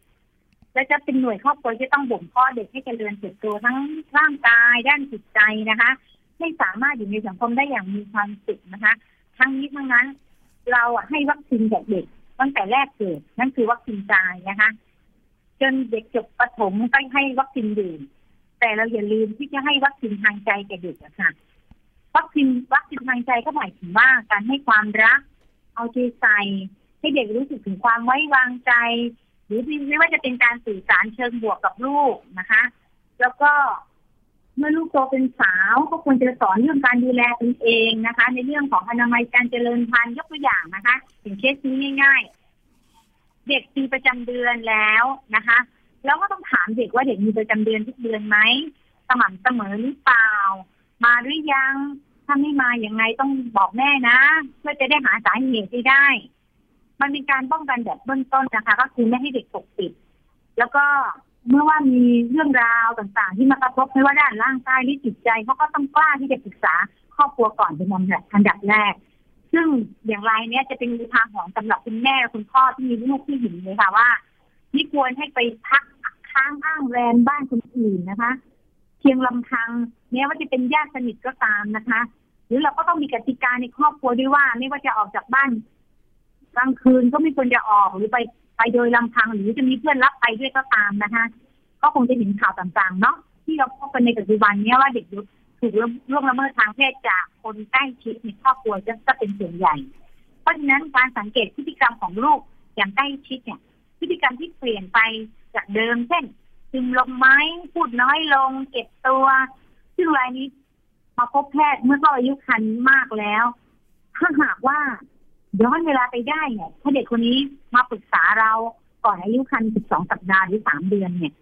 และจะเป็นหน่วยครอบครัวที่ต้องบ่มเพาะเด็กให้เจริญเติบโตทั้งร่างกายด้านจิตใจนะคะให้สามารถอยู่ในสังคมได้อย่างมีความสุขนะคะทั้งนี้ทั้งนั้นเราให้วัคซีนกับเด็กตั้งแต่แรกเกิดนั่นคือวัคซีนตายนะคะจนเด็กจบประถมต้องให้วัคซีนดื่มแต่เราอย่าลืมที่จะให้วัคซีนทางใจแก่เด็กนะคะวัคซีนวัคซีนทางใจก็หมายถึงว่าการให้ความรักเอาใจใส่ให้เด็กรู้สึกถึงความไว้วางใจหรือไม่ว่าจะเป็นการสื่อสารเชิงบวกกับลูกนะคะแล้วก็เมื่อลูกโตเป็นสาวก็ควรจะสอนเรื่องการดูแลตนเองนะคะในเรื่องของอนามัยการเจริญพันธุ์ยกตัวอย่างนะคะอย่างเคสนี้ง่ายๆเด็กมีประจำเดือนแล้วนะคะแล้วก็ต้องถามเด็กว่าเด็กมีประจำเดือนทุกเดือนไหมสม่ำเสมอหรือเปล่ามาหรือยังถ้าไม่มาอย่างไรต้องบอกแม่นะเพื่อจะได้หาสาเหตุที่ได้มันเป็นการป้องกันแบบเบื้องต้นนะคะก็คือไม่ให้เด็กปกปิดแล้วก็เมื่อว่ามีเรื่องราวต่างๆที่มากระทบไม่ว่าด้านร่างกายหรือจิตใจเขาก็ต้องกล้าที่จะปรึกษาครอบครัวก่อนเป็นอันดับแรกซึ่งอย่างไรเนี้ยจะเป็นอุทาหรณ์สำหรับคุณแม่คุณพ่อที่มีลูกผู้หญิงเลยค่ะว่าไม่ควรให้ไปพักค้างอ้างแรมบ้านคนอื่นนะคะเพียงลำพังแม้ว่าจะเป็นญาติสนิทก็ตามนะคะหรือเราก็ต้องมีกติกาในครอบครัวด้วยว่าไม่ว่าจะออกจากบ้านกลางคืนก็ไม่ควรจะออกหรือไปไปโดยลำพังหรือจะมีเพื่อนรับไปด้วยก็ตามนะคะก็คงจะเห็นข่าวต่างๆเนาะที่เราพบกันในปัจจุบันนี้ว่าเด็กถูกล่วงละเมิดทางเพศจากคนใกล้ชิดในครอบครัวจะเป็นส่วนใหญ่เพราะฉะนั้นการสังเกตพฤติกรรมของลูกอย่างใกล้ชิดเนี่ยพฤติกรรมที่เปลี่ยนไปจากเดิมเช่นซึมลงไหมพูดน้อยลงเก็บตัวซึ่งรายนี้มาพบแพทย์เมื่ออายุครรภ์มากแล้วถ้าหากว่าย้อนเวลาไปได้เนี่ยถ้าเด็กคนนี้มาปรึกษาเราก่อนอายุครรภ์สิบสองสัปดาห์หรือสามเดือนเนี่ย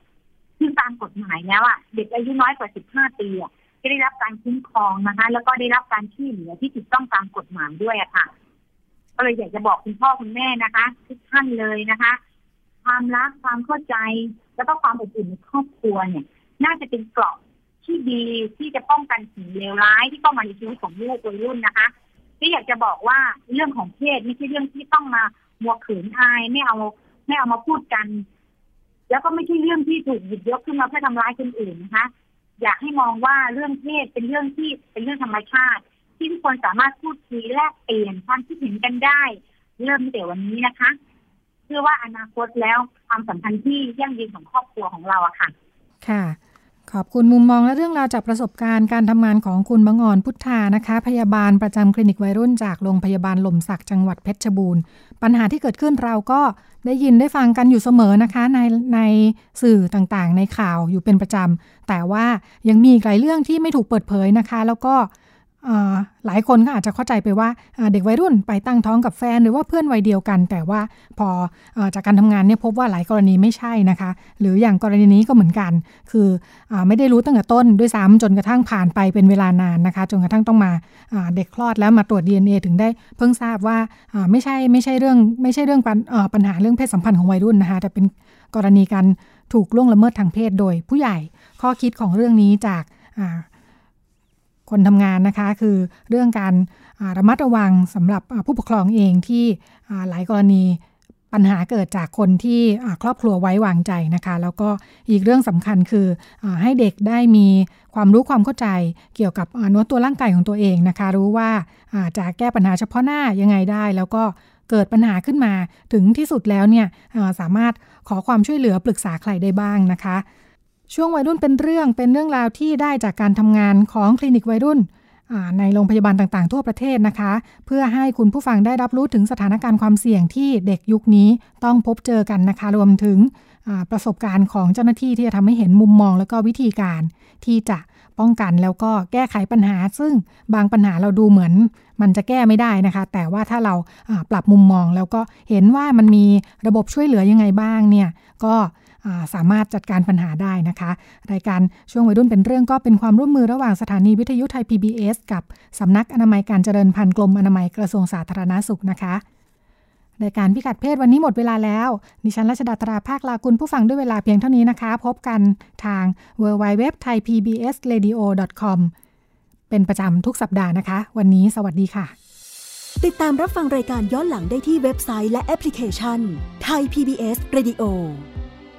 ซึ่งตามกฎหมายแล้วอ่ะเด็กอายุน้อยกว่าสิบห้าปีอ่ะจะได้รับการคุ้มครองนะคะแล้วก็ได้รับการช่วยเหลือที่ถูกต้องตามกฎหมายด้วยอะค่ะก็เลยอยากจะบอกคุณพ่อคุณแม่นะคะทุกท่านเลยนะคะความรักความเข้าใจแล้วก็ความอบอุ่นในครอบครัวเนี่ยน่าจะเป็นเกราะที่ดีที่จะป้องกันสิ่งเลวร้ายที่เข้ามาในชีวิตของลูกวัยรุ่นนะคะที่อยากจะบอกว่าเรื่องของเพศไม่ใช่เรื่องที่ต้องมามัวขืนอายไม่เอา ไม่เอามาพูดกันแล้วก็ไม่ใช่เรื่องที่ถูกหยิบยกขึ้นมาเพื่อทำร้ายคนอื่นนะคะอยากให้มองว่าเรื่องเพศเป็นเรื่องที่เป็นเรื่องธรรมชาติที่ทุกคนสามารถพูดคุยแลกเปลี่ยนความคิดเห็นกันได้เริ่มตั้งแต่วันนี้นะคะเชื่อว่าอนาคตแล้วความสัมพันธ์ที่ยั่งยืนของครอบครัวของเราอะค่ะค่ะขอบคุณมุมมองและเรื่องราวจากประสบการณ์การทำงานของคุณบังออนพุทธานะคะพยาบาลประจำคลินิกวัยรุ่นจากโรงพยาบาลหล่มสักจังหวัดเพชรบูรณ์ปัญหาที่เกิดขึ้นเราก็ได้ยินได้ฟังกันอยู่เสมอนะคะในในสื่อต่างๆในข่าวอยู่เป็นประจำแต่ว่ายังมีหลายเรื่องที่ไม่ถูกเปิดเผยนะคะแล้วก็หลายคนก็อาจจะเข้าใจไปว่าเด็กวัยรุ่นไปตั้งท้องกับแฟนหรือว่าเพื่อนวัยเดียวกันแต่ว่าพอจากการทำงานเนี่ยพบว่าหลายกรณีไม่ใช่นะคะหรืออย่างกรณีนี้ก็เหมือนกันคือไม่ได้รู้ตั้งแต่ต้นด้วยซ้ำจนกระทั่งผ่านไปเป็นเวลานานนะคะจนกระทั่งต้องมาเด็กคลอดแล้วมาตรวจ ดี เอ็น เอ ถึงได้เพิ่งทราบว่าไม่ใช่ไม่ใช่เรื่องไม่ใช่เรื่องปัญหาเรื่องเพศสัมพันธ์ของวัยรุ่นนะคะแต่เป็นกรณีการถูกล่วงละเมิดทางเพศโดยผู้ใหญ่ข้อคิดของเรื่องนี้จากคนทำงานนะคะคือเรื่องการระมัดระวังสำหรับผู้ปกครองเองที่หลายกรณีปัญหาเกิดจากคนที่ครอบครัวไว้วางใจนะคะแล้วก็อีกเรื่องสำคัญคือให้เด็กได้มีความรู้ความเข้าใจเกี่ยวกับเนื้อตัวร่างกายของตัวเองนะคะรู้ว่าจะแก้ปัญหาเฉพาะหน้ายังไงได้แล้วก็เกิดปัญหาขึ้นมาถึงที่สุดแล้วเนี่ยสามารถขอความช่วยเหลือปรึกษาใครได้บ้างนะคะช่วงวัยรุ่นเป็นเรื่องเป็นเรื่องราวที่ได้จากการทำงานของคลินิกวัยรุ่นในโรงพยาบาลต่างๆทั่วประเทศนะคะเพื่อให้คุณผู้ฟังได้รับรู้ถึงสถานการณ์ความเสี่ยงที่เด็กยุคนี้ต้องพบเจอกันนะคะรวมถึงประสบการณ์ของเจ้าหน้าที่ที่จะทำให้เห็นมุมมองและก็วิธีการที่จะป้องกันแล้วก็แก้ไขปัญหาซึ่งบางปัญหาเราดูเหมือนมันจะแก้ไม่ได้นะคะแต่ว่าถ้าเราปรับมุมมองแล้วก็เห็นว่ามันมีระบบช่วยเหลือยังไงบ้างเนี่ยก็สามารถจัดการปัญหาได้นะคะรายการช่วงวัยรุ่นเป็นเรื่องก็เป็นความร่วมมือระหว่างสถานีวิทยุไทย พี บี เอส กับสำนักอนามัยการเจริญพันธุ์กรมอนามัยกระทรวงสาธารณสุขนะคะรายการพิกัดเพศวันนี้หมดเวลาแล้วดิฉันรัชดาตราภาคลาคุณผู้ฟังด้วยเวลาเพียงเท่านี้นะคะพบกันทาง ดับเบิลยู ดับเบิลยู ดับเบิลยู ดอท ไทย พี บี เอส เรดิโอ ดอท คอม เป็นประจำทุกสัปดาห์นะคะวันนี้สวัสดีค่ะติดตามรับฟังรายการย้อนหลังได้ที่เว็บไซต์และแอปพลิเคชัน Thai พี บี เอส Radio